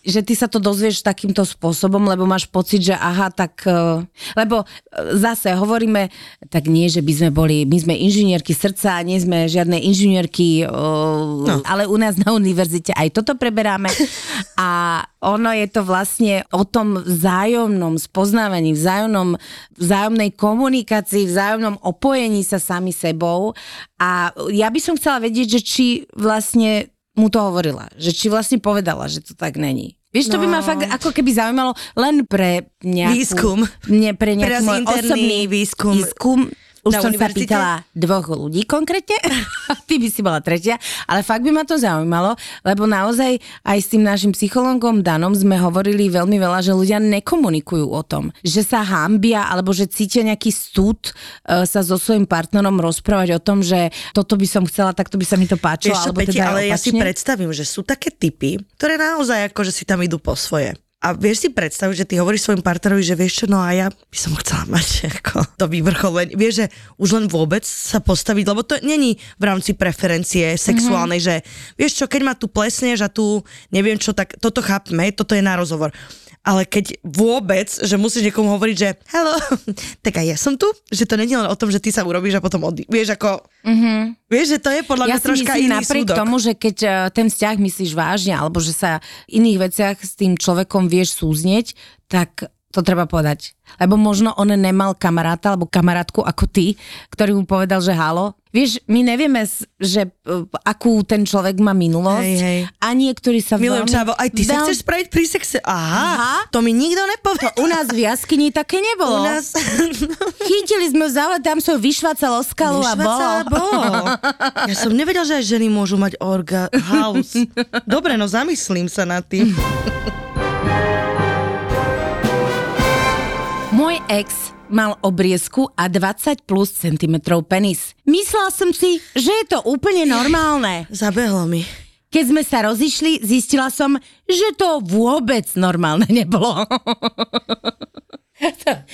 Že ty sa to dozvieš takýmto spôsobom, lebo máš pocit, že aha, tak... Uh... Lebo zase hovoríme, tak nie, že by sme boli... My sme inžinierky srdca, nie sme žiadne inžinierky, uh... no. ale u nás na univerzite aj toto preberá. A ono je to vlastne o tom vzájomnom spoznávaní, vzájomnom, vzájomnej komunikácii, vzájomnom opojení sa sami sebou. A ja by som chcela vedieť, že či vlastne mu to hovorila, že či vlastne povedala, že to tak není. Vieš, no. To by ma fakt ako keby zaujímalo len pre nejakú... Výskum. Nie, pre nejakú môj osobný výskum. výskum. Už som sa pýtala dvoch ľudí konkrétne, ty by si bola tretia, ale fakt by ma to zaujímalo, lebo naozaj aj s tým našim psychologom Danom sme hovorili veľmi veľa, že ľudia nekomunikujú o tom, že sa hanbia alebo že cítia nejaký stud e, sa so svojím partnerom rozprávať o tom, že toto by som chcela, takto by sa mi to páčilo. Ešte, alebo Peti, teda ale opačne. Ja si predstavím, že sú také typy, ktoré naozaj akože si tam idú po svoje. A vieš si predstaviť, že ty hovoríš svojim partnerovi, že vieš čo, no a ja by som chcela mať ako to vyvrcholenie. Vieš, že už len vôbec sa postaviť, lebo to není v rámci preferencie sexuálnej, mm-hmm. že vieš čo, keď ma tu plesneš a tu neviem čo, tak toto chápme, toto je na rozhovor. Ale keď vôbec, že musíš niekomu hovoriť, že hello, tak aj ja som tu, že to nie je len o tom, že ty sa urobíš a potom odíš. Vieš, ako, mm-hmm. vieš, že to je podľa mňa ja troška iný súdok. Ja si myslím napriek tomu, že keď ten vzťah myslíš vážne, alebo že sa v iných veciach s tým človekom vieš súznieť, tak To treba povedať. Lebo možno on nemal kamaráta alebo kamarátku ako ty, ktorý mu povedal, že halo. Vieš, my nevieme, že akú ten človek má minulosť. Hej, hej. A niektorí sa... Milujem čavo, aj ty dal... sa chceš spraviť pri sexe. Aha, Aha, to mi nikto nepovedal. To u nás v jaskyni také nebolo. U nás... Chytili sme v závod, tam som vyšvácalo skalu a bolo. bolo. Ja som nevedel, že aj ženy môžu mať orga house. Dobre, no zamyslím sa nad tým. Môj ex mal obriezku a dvadsať plus centimetrov penis. Myslela som si, že je to úplne normálne. Zabehlo mi. Keď sme sa rozišli, zistila som, že to vôbec normálne nebolo.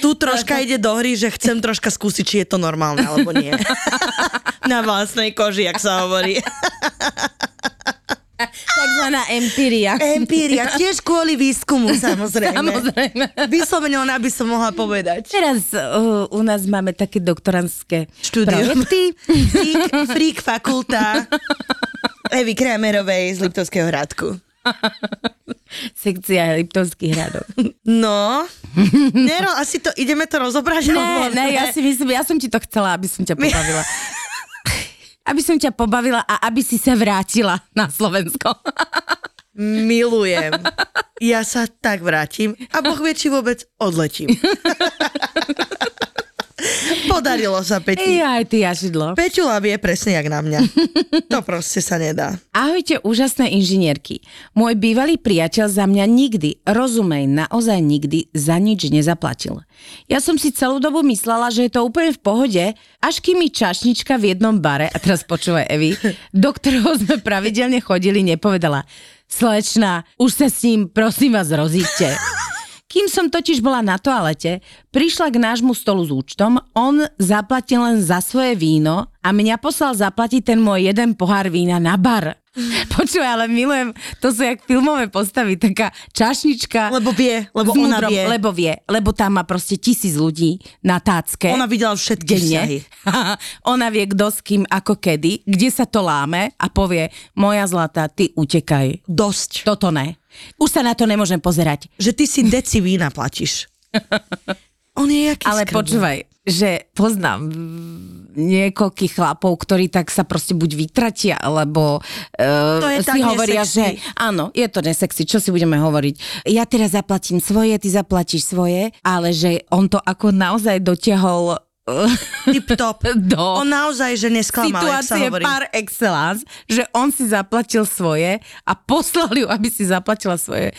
Tu troška ide do hry, že chcem troška skúsiť, či je to normálne, alebo nie. Na vlastnej koži, jak sa hovorí. Takzvaná empíria. Empíria, tiež kvôli výskumu, samozrejme. Samozrejme. Vyslovene ona by som mohla povedať. Teraz uh, u nás máme také doktorantské projekty. Freak, freak fakulta Evy Kramerovej z Liptovského Hrádku. Sekcia Liptovský Hrádok. No, Nero, asi to, ideme to rozobrať. Ne, ne, ja si myslím, ja som ti to chcela, aby som ťa pobavila. Aby som ťa pobavila a aby si sa vrátila na Slovensko. Milujem. Ja sa tak vrátim a Boh vie, či vôbec odletím. Podarilo sa, Peti. Aj ty, Jašidlo. Peťula vie presne jak na mňa. To proste sa nedá. Ahojte, úžasné inžinierky. Môj bývalý priateľ za mňa nikdy, rozumej, naozaj nikdy za nič nezaplatil. Ja som si celú dobu myslela, že je to úplne v pohode, až kým mi čašnička v jednom bare, a teraz počúvaj, Evi, do ktorého sme pravidelne chodili, nepovedala: slečna, už sa s ním, prosím vás, rozíďte. Kým som totiž bola na toalete, prišla k nášmu stolu s účtom, on zaplatil len za svoje víno a mňa poslal zaplatiť ten môj jeden pohár vína na bar. Počuj, ale milujem, to sú jak filmové postavy, taká čašnička. Lebo vie, lebo ona vie. Lebo vie, lebo tam má proste tisíc ľudí na tácke. Ona videla všetky vzťahy. Ona vie, kto s kým, ako kedy, kde sa to láme a povie: moja zlatá, ty utekaj. Dosť. Toto ne. Už sa na to nemôžem pozerať. Že ty si deci vína platíš. On je jaký ale skrb. Počúvaj, že poznám niekoľkých chlapov, ktorí tak sa proste buď vytratia, alebo uh, si hovoria, nesexy. Že áno, je to nesexy, čo si budeme hovoriť. Ja teraz zaplatím svoje, ty zaplatíš svoje, ale že on to ako naozaj dotiahol tip-top. On naozaj, že nesklamal, jak sa hovorí. Situácie par excellence, že on si zaplatil svoje a poslal ju, aby si zaplatila svoje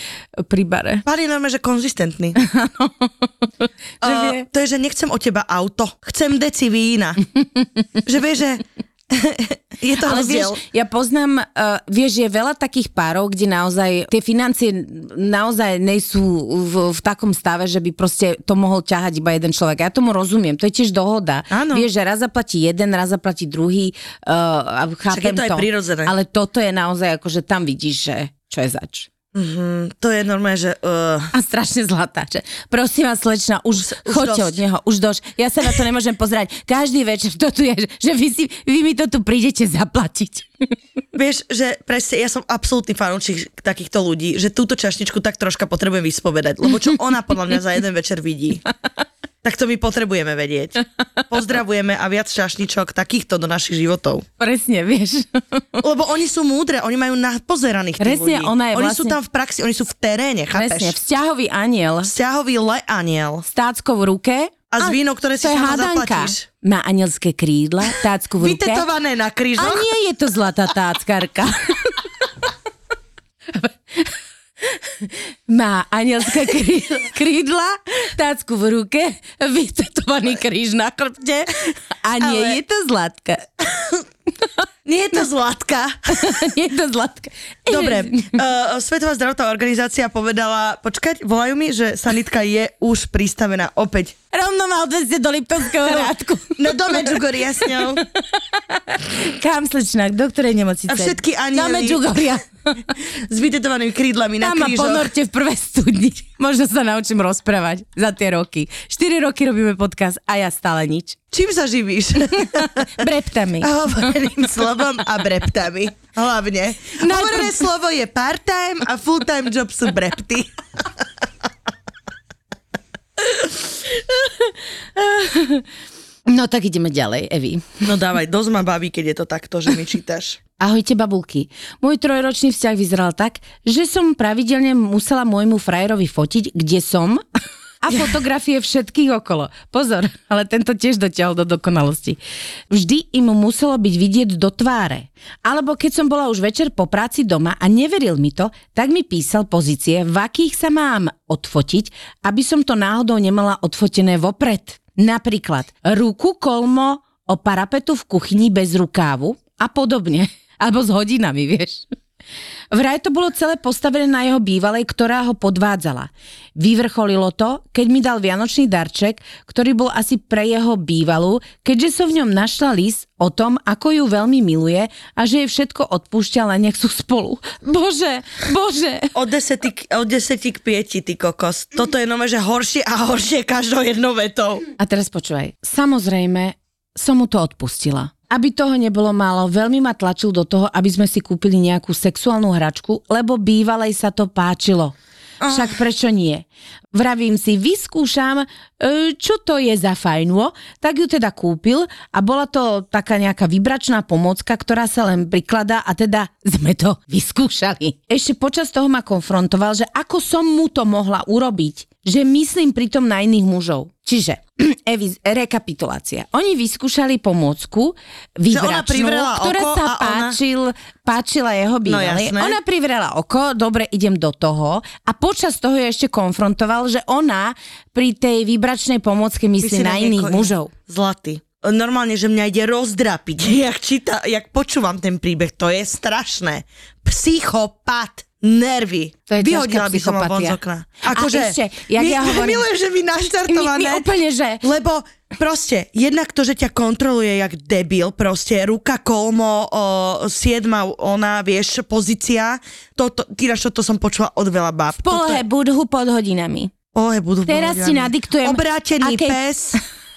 pri bare. Pán je normálne, že konzistentný. uh, to je, že nechcem od teba auto, chcem deci vína. Že vieš, že je to ale rozdiel. Vieš, ja poznám, uh, vieš, je veľa takých párov, kde naozaj tie financie naozaj nejsú v, v takom stave, že by proste to mohol ťahať iba jeden človek. Ja tomu rozumiem, to je tiež dohoda. Áno. Vieš, že raz zaplatí jeden, raz zaplatí druhý. Uh, chápem to. Však je to aj prirodzené. Ale toto je naozaj ako, že tam vidíš, že čo je zač. Mm-hmm, to je normálne, že... Uh... A strašne zlatá. Že... Prosím vás, slečna, už, už choďte od neho, už doš. Ja sa na to nemôžem pozerať. Každý večer to tu je, že vy, si, vy mi to tu prídete zaplatiť. Vieš, že presne, ja som absolútny fanúčik takýchto ľudí, že túto čašničku tak troška potrebujem vyspovedať, lebo čo ona podľa mňa za jeden večer vidí, tak to my potrebujeme vedieť. Pozdravujeme a viac čašničok takýchto do našich životov. Presne, vieš. Lebo oni sú múdre, oni majú napozeraných tých ľudí. Ona je oni vlastne... sú tam v praxi, oni sú v teréne, chápeš? Presne, vzťahový aniel. Vzťahový le aniel. S táckou v ruke. A z víno, ktoré si sama zaplatíš. Má anielské krídla, tácku v ruke. Vytetované na krížoch. A nie je to zlatá táckarka. Má anielské krídla, tácku v ruke, vytetovaný kríž na chrbte a nie ale... je to zlatka. Nie je to zlatka. Nie je to zlatka. Dobre, uh, Svetová zdravotná organizácia povedala, počkať, volajú mi, že sanitka je už pristavená opäť. Rovno ma odvezie do Liptovského Hrádku. No do Medžugoria s ňou. Kam, slečna, do ktorej nemocnice? A všetky anieli. Na Medžugoria. S vytetovanými krídlami na krížoch. Tam ma ponorte v prvé studni. Možno sa naučím rozprávať za tie roky. Štyri roky robíme podcast a ja stále nič. Čím sa živíš? Breptami. Hovorím slovom a breptami. Hlavne. No, hovorné to... slovo je part-time a full-time job sú brepty. No tak ideme ďalej, Evi. No dávaj, dosť ma baví, keď je to takto, že mi čítaš. Ahojte babulky. Môj trojročný vzťah vyzeral tak, že som pravidelne musela môjmu frajerovi fotiť, kde som, a fotografie všetkých okolo. Pozor, ale tento tiež dotiahol do dokonalosti. Vždy im muselo byť vidieť do tváre. Alebo keď som bola už večer po práci doma a neveril mi to, tak mi písal pozície, v akých sa mám odfotiť, aby som to náhodou nemala odfotené vopred. Napríklad ruku kolmo o parapetu v kuchyni bez rukávu a podobne. Alebo s hodinami, vieš. Vraj to bolo celé postavené na jeho bývalej, ktorá ho podvádzala. Vyvrcholilo to, keď mi dal vianočný darček, ktorý bol asi pre jeho bývalú, keďže som v ňom našla list o tom, ako ju veľmi miluje a že jej všetko odpúšťa, len nech sú spolu. Bože, bože. Od deseti k pieti, ty kokos. Toto je nové, že horšie a horšie každou jednou vetou. A teraz počúvaj. Samozrejme, som mu to odpustila. Aby toho nebolo málo, veľmi ma tlačil do toho, aby sme si kúpili nejakú sexuálnu hračku, lebo bývalej sa to páčilo. Však prečo nie? Vravím si, vyskúšam, čo to je za fajnú, tak ju teda kúpil a bola to taká nejaká vibračná pomôcka, ktorá sa len prikladá a teda sme to vyskúšali. Ešte počas toho ma konfrontoval, že ako som mu to mohla urobiť, že myslím pritom na iných mužov. Čiže, Evi, rekapitulácia. Oni vyskúšali pomôcku vibračnú, ktorá sa páčil, ona... páčila jeho bývalej. No, ona privrela oko, dobre, idem do toho. A počas toho ju ešte konfrontoval, že ona pri tej vibračnej pomôcke myslí na iných neko... mužov. Zlatý. Normálne, že mňa ide rozdrapiť. Jak, číta, jak počúvam ten príbeh, to je strašné. Psychopat. Nervy. Vyhodila by som ho von z okna. Akože, ja hovorím... milujem, že vy naštartované. My, my úplne, že... Lebo proste, jednak to, že ťa kontroluje jak debil, proste ruka kolmo, o, siedma ona, vieš, pozícia. Toto, týraž, toto som počula od veľa báb. V polohe budhu pod hodinami. Polohe budhu pod hodinami. Teraz si nadiktujem... Obrátený akej... pes...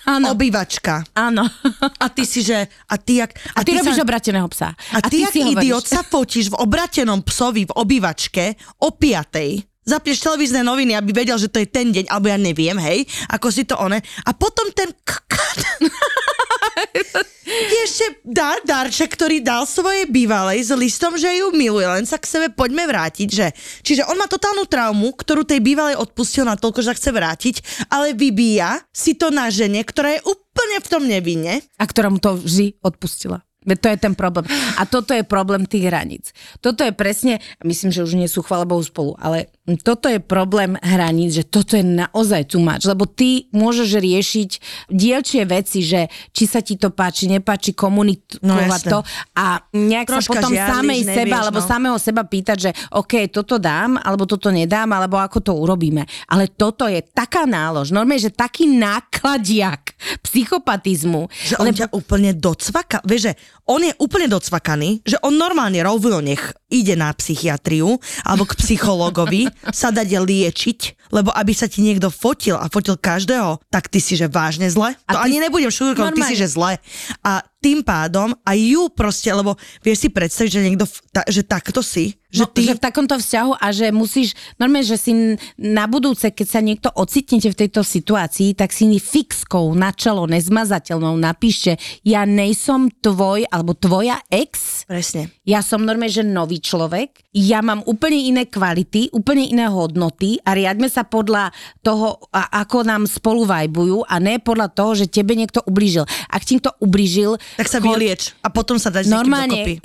Áno. Obývačka. Áno. A ty si, že... A ty, jak, a ty, ty robíš sa, obrateného psa. A, a ty, ty jak idiot sa fotíš v obratenom psovi v obývačke o piatej. Zapneš televízne noviny, aby vedel, že to je ten deň, alebo ja neviem, hej, ako si to one. A potom ten... Ešte dá darček, ktorý dal svojej bývalej s listom, že ju miluje, len sa k sebe poďme vrátiť, že... Čiže on má totálnu traumu, ktorú tej bývalej odpustil na toľko, že sa chce vrátiť, ale vybíja si to na žene, ktorá je úplne v tom nevinne. A ktorá mu to vždy odpustila. To je ten problém. A toto je problém tých hraníc. Toto je presne, myslím, že už nie sú chvála Bohu spolu, ale toto je problém hraníc, že toto je naozaj too much, lebo ty môžeš riešiť dielčie veci, že či sa ti to páči, nepáči, komunikovať no, to a nejak troška sa potom žiarliš, samej nevieš, seba, alebo no. samého seba pýtať, že OK, toto dám, alebo toto nedám, alebo ako to urobíme. Ale toto je taká nálož, normálne, že taký nákladiak psychopatizmu. Že on lebo... ťa úplne docvaka, vieš, že on je úplne docvakaný, že on normálne rovno nech ide na psychiatriu alebo k psychologovi sa dať liečiť, lebo aby sa ti niekto fotil a fotil každého, tak ty si že vážne zle. To ty... ani nebudem šúrkom, ty si že zle. A tým pádom aj ju proste, lebo vieš si predstaviť, že niekto, ta, že takto si. Že, no, ty... že v takomto vzťahu a že musíš, normálne, že si na budúce, keď sa niekto ocitnete v tejto situácii, tak si fixkou na čelo, nezmazateľnou napíšte, ja nejsom tvoj, alebo tvoja ex. Presne. Ja som normálne, že nový človek, ja mám úplne iné kvality, úplne iné hodnoty a riadme sa podľa toho, ako nám spolu vajbujú a ne podľa toho, že tebe niekto ublížil. Ak ti niekto ublížil, tak sa vylieč a potom sa dať s niekým dokopy.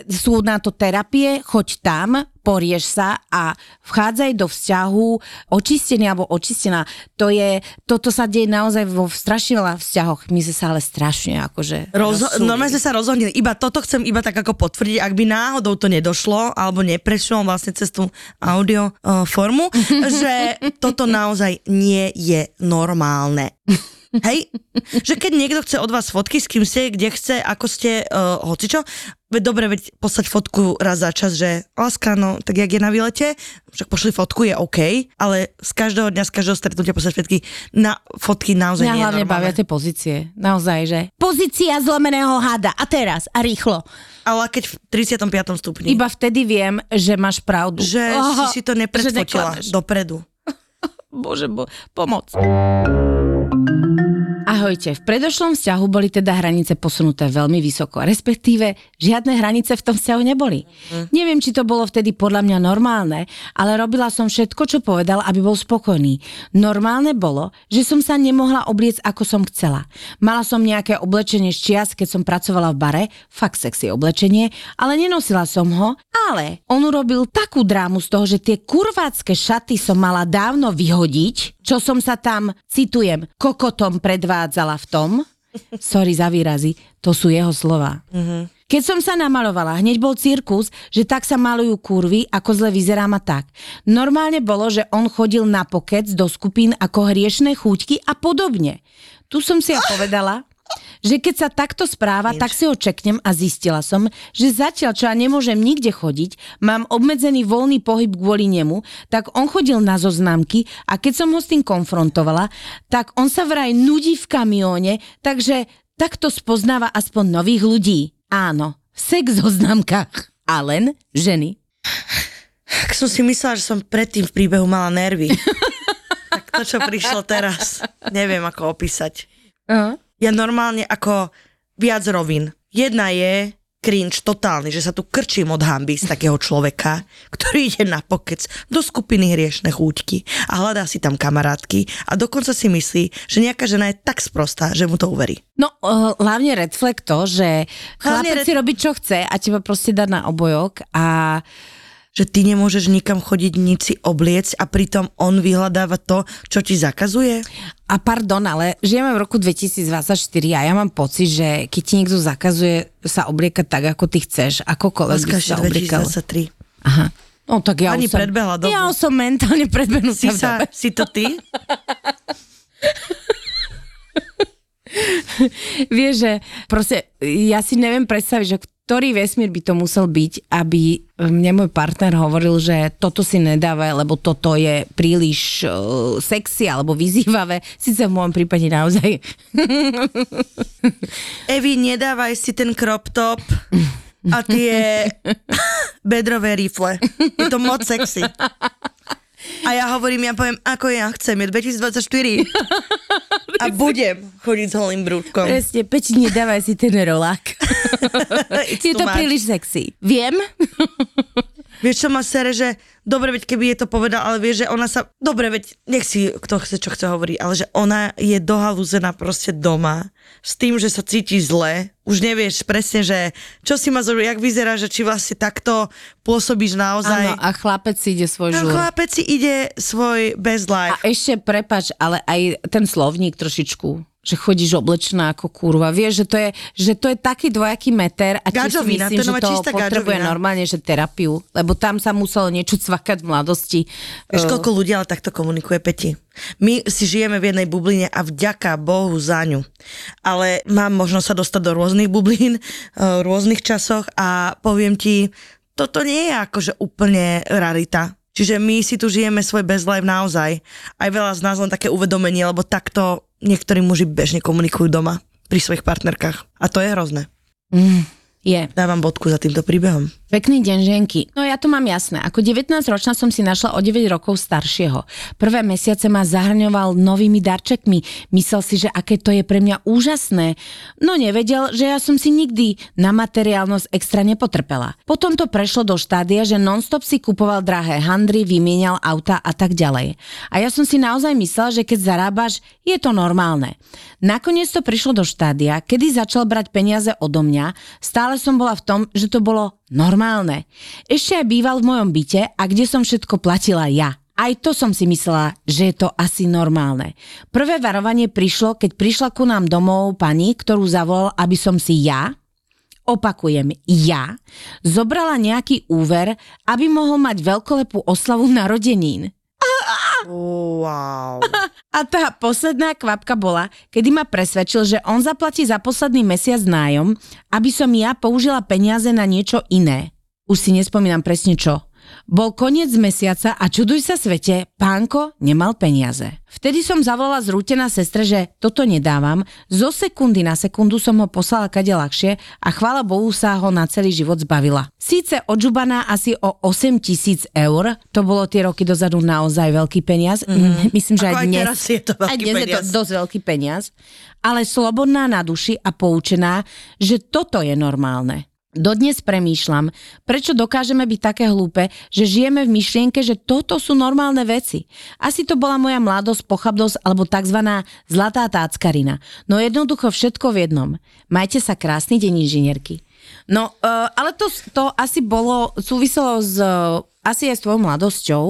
Normálne sú na to terapie, choď tam, porieš sa a vchádzaj do vzťahu očistený alebo očistená. To je, toto sa deje naozaj vo strašne veľa vzťahoch. My sme sa ale strašne akože... Rozho- normálne sme sa rozohnili. Iba toto chcem iba tak ako potvrdiť. Ak by náhodou to nedošlo alebo neprešlo vlastne cez tú audio uh, formu, že toto naozaj nie je normálne. Hej, že keď niekto chce od vás fotky, s kým ste, kde chce, ako ste, uh, hocičo, veď dobre, veď poslať fotku raz za čas, že láska, no, tak jak je na výlete, však pošli fotku, je OK, ale z každého dňa, z každého stretnutia poslať fotky, na fotky naozaj ja nie je normálne. Mňa hlavne bavia tie pozície, naozaj, že pozícia zlomeného hada, a teraz, a rýchlo. Ale keď v tridsiatom piatom stupni. Iba vtedy viem, že máš pravdu. Že oh, si si to nepredfotila dopredu. Bože, bo, pomoc. Ahojte, v predošlom vzťahu boli teda hranice posunuté veľmi vysoko, respektíve žiadne hranice v tom vzťahu neboli. Mm. Neviem, či to bolo vtedy podľa mňa normálne, ale robila som všetko, čo povedal, aby bol spokojný. Normálne bolo, že som sa nemohla obliecť, ako som chcela. Mala som nejaké oblečenie z čias, keď som pracovala v bare, fakt sexy oblečenie, ale nenosila som ho, ale on urobil takú drámu z toho, že tie kurvácké šaty som mala dávno vyhodiť, čo som sa tam, citujem, kokotom predvádzala v tom, sorry za výrazy, to sú jeho slova. Uh-huh. Keď som sa namalovala, hneď bol cirkus, že tak sa malujú kurvy, ako zle vyzerám a tak. Normálne bolo, že on chodil na pokec do skupín ako hriešné chúťky a podobne. Tu som si ja povedala, že keď sa takto správa, tak si ho čeknem a zistila som, že zatiaľ, čo ja nemôžem nikde chodiť, mám obmedzený voľný pohyb kvôli nemu, tak on chodil na zoznámky a keď som ho s tým konfrontovala, tak on sa vraj nudí v kamióne, takže takto spoznáva aspoň nových ľudí. Áno, sex v zoznámkach. A len ženy. Tak som si myslela, že som predtým v príbehu mala nervy. Tak to, čo prišlo teraz, neviem ako opísať. Aha. Uh-huh. Ja normálne ako viac rovin. Jedna je cringe totálny, že sa tu krčím od hanby z takého človeka, ktorý ide na pokec do skupiny hriešne chúťky a hľadá si tam kamarátky a dokonca si myslí, že nejaká žena je tak sprostá, že mu to uverí. No hlavne red flag to, že chlapec red... si robí čo chce a teba proste dá na obojok a... že ty nemôžeš nikam chodiť, nič si obliecť a pritom on vyhľadáva to, čo ti zakazuje? A pardon, ale žijeme v roku dvetisícdvadsaťštyri a ja mám pocit, že keď ti niekto zakazuje sa obliekať tak, ako ty chceš, akokoľvek by sa obliekal. dvetisícdvadsaťtri. Aha. No tak ja Ani už som... predbehla dobu. Ja už som mentálne predbehnutá v dobe. Si to ty? Vieš, že proste ja si neviem predstaviť, že ktorý vesmír by to musel byť, aby mne môj partner hovoril, že toto si nedáva, lebo toto je príliš uh, sexy alebo vyzývavé. Sice v môjom prípade naozaj. Evi, nedávaj si ten crop top a tie bedrové rifle. Je to moc sexy. A ja hovorím, ja poviem, ako ja chcem, je dvetisícdvadsaťštyri. A budem chodiť s holým brúdkom. Presne, Peči, nedávaj si ten rolák. Je to príliš sexy. Viem. Vieš, čo má sere, že dobre, veď keby je to povedal, ale vieš, že ona sa, dobre, veď nech si kto chce, čo chce hovoriť, ale že ona je dohalúzená proste doma s tým, že sa cíti zle. Už nevieš presne, že čo si ma zrobiť, jak vyzerá, že či vlastne takto pôsobíš naozaj. Áno, a chlapec si ide svoj žúr. A chlapec si ide svoj best life. A ešte, prepáč, ale aj ten slovník trošičku, že chodíš oblečná ako kurva. Vieš, že to je, že to je taký dvojaký meter a tiež si myslím, to že toho potrebuje gažovina. Normálne, že terapiu, lebo tam sa muselo niečo cvakať v mladosti. Vieš, koľko ľudí ale takto komunikuje, Peti? My si žijeme v jednej bubline a vďaka Bohu za ňu. Ale mám možnosť sa dostať do rôznych bublín, v rôznych časoch a poviem ti, toto nie je akože úplne rarita. Čiže my si tu žijeme svoj best life naozaj. Aj veľa z nás len také uvedomenie, lebo takto niektorí muži bežne komunikujú doma pri svojich partnerkách. A to je hrozné. Mm, je. Dávam bodku za týmto príbehom. Pekný deň, ženky. No ja to mám jasné. Ako devätnásťročná som si našla o deväť rokov staršieho. Prvé mesiace ma zahrňoval novými darčekmi. Myslel si, že aké to je pre mňa úžasné. No nevedel, že ja som si nikdy na materiálnosť extra nepotrpela. Potom to prešlo do štádia, že non-stop si kupoval drahé handry, vymienial auta a tak ďalej. A ja som si naozaj myslela, že keď zarábaš, je to normálne. Nakoniec to prišlo do štádia, kedy začal brať peniaze odo mňa. Stále som bola v tom, že to bolo normálne. Ešte aj býval v mojom byte a kde som všetko platila ja. Aj to som si myslela, že je to asi normálne. Prvé varovanie prišlo, keď prišla ku nám domov pani, ktorú zavolal, aby som si ja, opakujem, ja, zobrala nejaký úver, aby mohol mať veľkolepú oslavu narodenín. Wow. A tá posledná kvapka bola, kedy ma presvedčil, že on zaplatí za posledný mesiac nájom, aby som ja použila peniaze na niečo iné. Už si nespomínam presne čo. Bol koniec mesiaca a čuduj sa svete, pánko nemal peniaze. Vtedy som zavolala zrútená sestre, že toto nedávam. Zo sekundy na sekundu som ho poslala kade ľahšie a chvála Bohu sa ho na celý život zbavila. Síce odžubaná asi o osem tisíc eur, to bolo tie roky dozadu naozaj veľký peniaz. Mm. Myslím, že aj, aj dnes, teraz je to veľký aj dnes peniaz. Je to dosť veľký peniaz. Ale slobodná na duši a poučená, že toto je normálne. Dodnes premýšľam, prečo dokážeme byť také hlúpe, že žijeme v myšlienke, že toto sú normálne veci. Asi to bola moja mladosť, pochabnosť alebo tzv. Zlatá táckarina. No jednoducho všetko v jednom. Majte sa krásny deň, inžinierky. No, uh, ale to, to asi bolo, súviselo s... Uh, asi aj s tvojou mladosťou.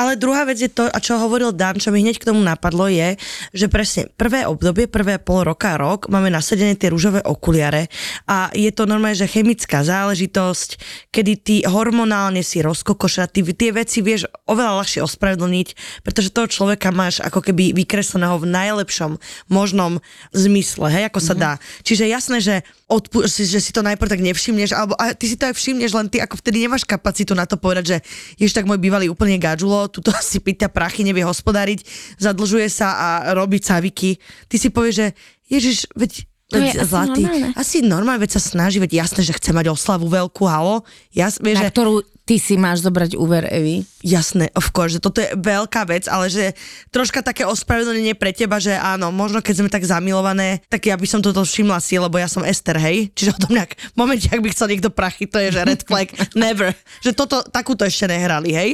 Ale druhá vec je to, a čo hovoril Dan, čo mi hneď k tomu napadlo, je, že presne prvé obdobie, prvé pol roka, rok, máme nasadené tie rúžové okuliare a je to normálne, že chemická záležitosť, kedy ty hormonálne si rozkokoša, ty tie veci vieš oveľa ľahšie ospravedlniť, pretože toho človeka máš ako keby vykresleného v najlepšom možnom zmysle, hej, ako sa mm-hmm. dá. Čiže jasné, že, odpú- že si to najprv tak nevšimneš, alebo a ty si to aj všimneš, len ty ako vtedy nemáš kapacitu na to povedať, že Jež tak môj bývalý úplne gadžulo, tuto si pýta prachy, nevie hospodáriť, zadlžuje sa a robí caviky. Ty si povieš, že Ježiš, veď, veď je zlatý, asi normálne, veď sa snaží, veď jasné, že chce mať oslavu veľkú, halo. Jas, vieš, na že... ktorú ty si máš zobrať úver, Evi. Jasné, of course, že toto je veľká vec, ale že troška také ospravedlnenie pre teba, že áno, možno keď sme tak zamilované, tak ja by som toto všimla si, lebo ja som Ester, hej? Čiže o tom nejak, v momente, ak by chcel niekto prachy, to je, že red flag, never. Že toto, takúto ešte nehrali, hej?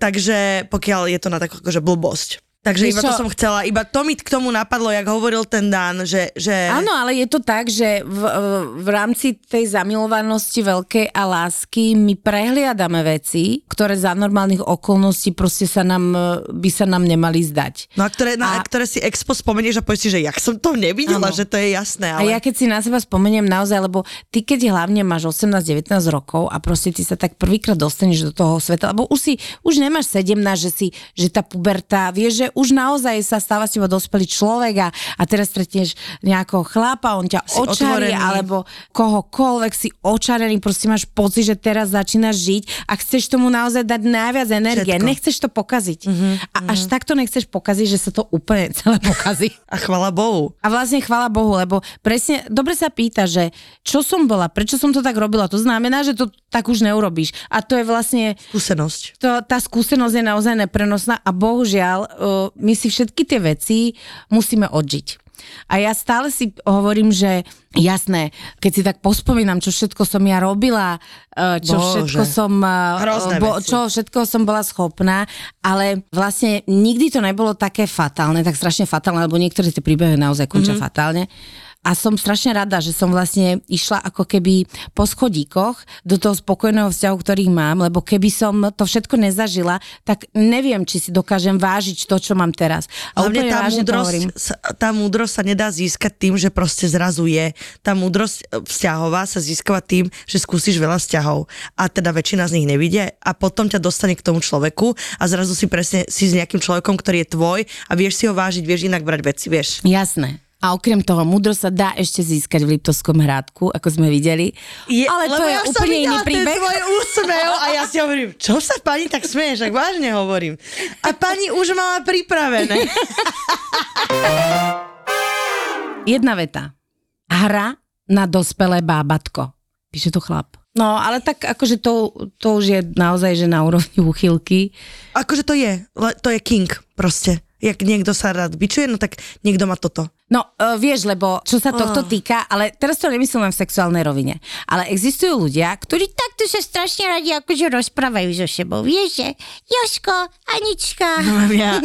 Takže pokiaľ je to na takú akože blbosť. Takže iba to som chcela, iba to mi k tomu napadlo, jak hovoril ten Dan, že... že... Áno, ale je to tak, že v, v rámci tej zamilovanosti veľkej a lásky my prehliadame veci, ktoré za normálnych okolností proste sa nám, by sa nám nemali zdať. No a ktoré, na, a... ktoré si expo spomenieš a povieš si, že jak som to nevidela, áno. Že to je jasné. Ale... A ja keď si na seba spomeniem naozaj, lebo ty keď hlavne máš osemnásť devätnásť rokov a proste ty sa tak prvýkrát dostaneš do toho sveta, lebo už si, už nemáš sedemnásť, že si, že tá puberta, vieš, že už naozaj sa stáva s teba dospelý človek a, a teraz stretneš nejakého chlapa, on ťa si očarí, otvorený. Alebo kohokoľvek si očarený, proste máš pocit, že teraz začínaš žiť a chceš tomu naozaj dať najviac energie. Všetko. Nechceš to pokaziť. Mm-hmm, a mm. až takto nechceš pokaziť, že sa to úplne celé pokazí. A chvala Bohu. A vlastne chvala Bohu, lebo presne, dobre sa pýta, že čo som bola, prečo som to tak robila, to znamená, že to tak už neurobíš. A to je vlastne... Skúsenosť. To, tá skúsenosť je naozaj neprenosná a bohužiaľ... Uh, my si všetky tie veci musíme odžiť. A ja stále si hovorím, že jasné, keď si tak pospomínam, čo všetko som ja robila, čo Bože. všetko som bo, čo všetko som bola schopná, ale vlastne nikdy to nebolo také fatálne, tak strašne fatálne, alebo niektoré tie príbehy naozaj končia mm-hmm. fatálne. A som strašne rada, že som vlastne išla ako keby po schodíkoch do toho spokojného vzťahu, ktorý mám, lebo keby som to všetko nezažila, tak neviem, či si dokážem vážiť to, čo mám teraz. A úplne tá vážne múdrosť, to hovorím. Tá múdrosť sa nedá získať tým, že proste zrazu je. Tá múdrosť vzťahová sa získava tým, že skúsiš veľa vzťahov a teda väčšina z nich nevidie a potom ťa dostane k tomu človeku a zrazu si presne si s nejakým človekom, ktorý je tvoj a vieš si ho vážiť, vieš inak brať veci, vieš. Jasné. A okrem toho, múdrosť sa dá ešte získať v Liptovskom Hrádku, ako sme videli. Je, ale to je ja úplne iný príbeh. Lebo ja som videla ten svoj úsmev a ja si hovorím, čo sa pani tak smieš, ak vážne hovorím. A pani už mala pripravené. Jedna veta. Hra na dospelé bábatko. Píše to chlap. No, ale tak akože to, to už je naozaj, že na úrovni úchylky. Akože to je, to je king proste. Jak niekto sa rád bičuje, no tak niekto má toto. No, uh, vieš, lebo čo sa tohto oh. týka, ale teraz to nemyslím len v sexuálnej rovine, ale existujú ľudia, ktorí takto sa strašne radi akože rozprávajú so sebou, vieš, že Jožko, Anička. No, ja.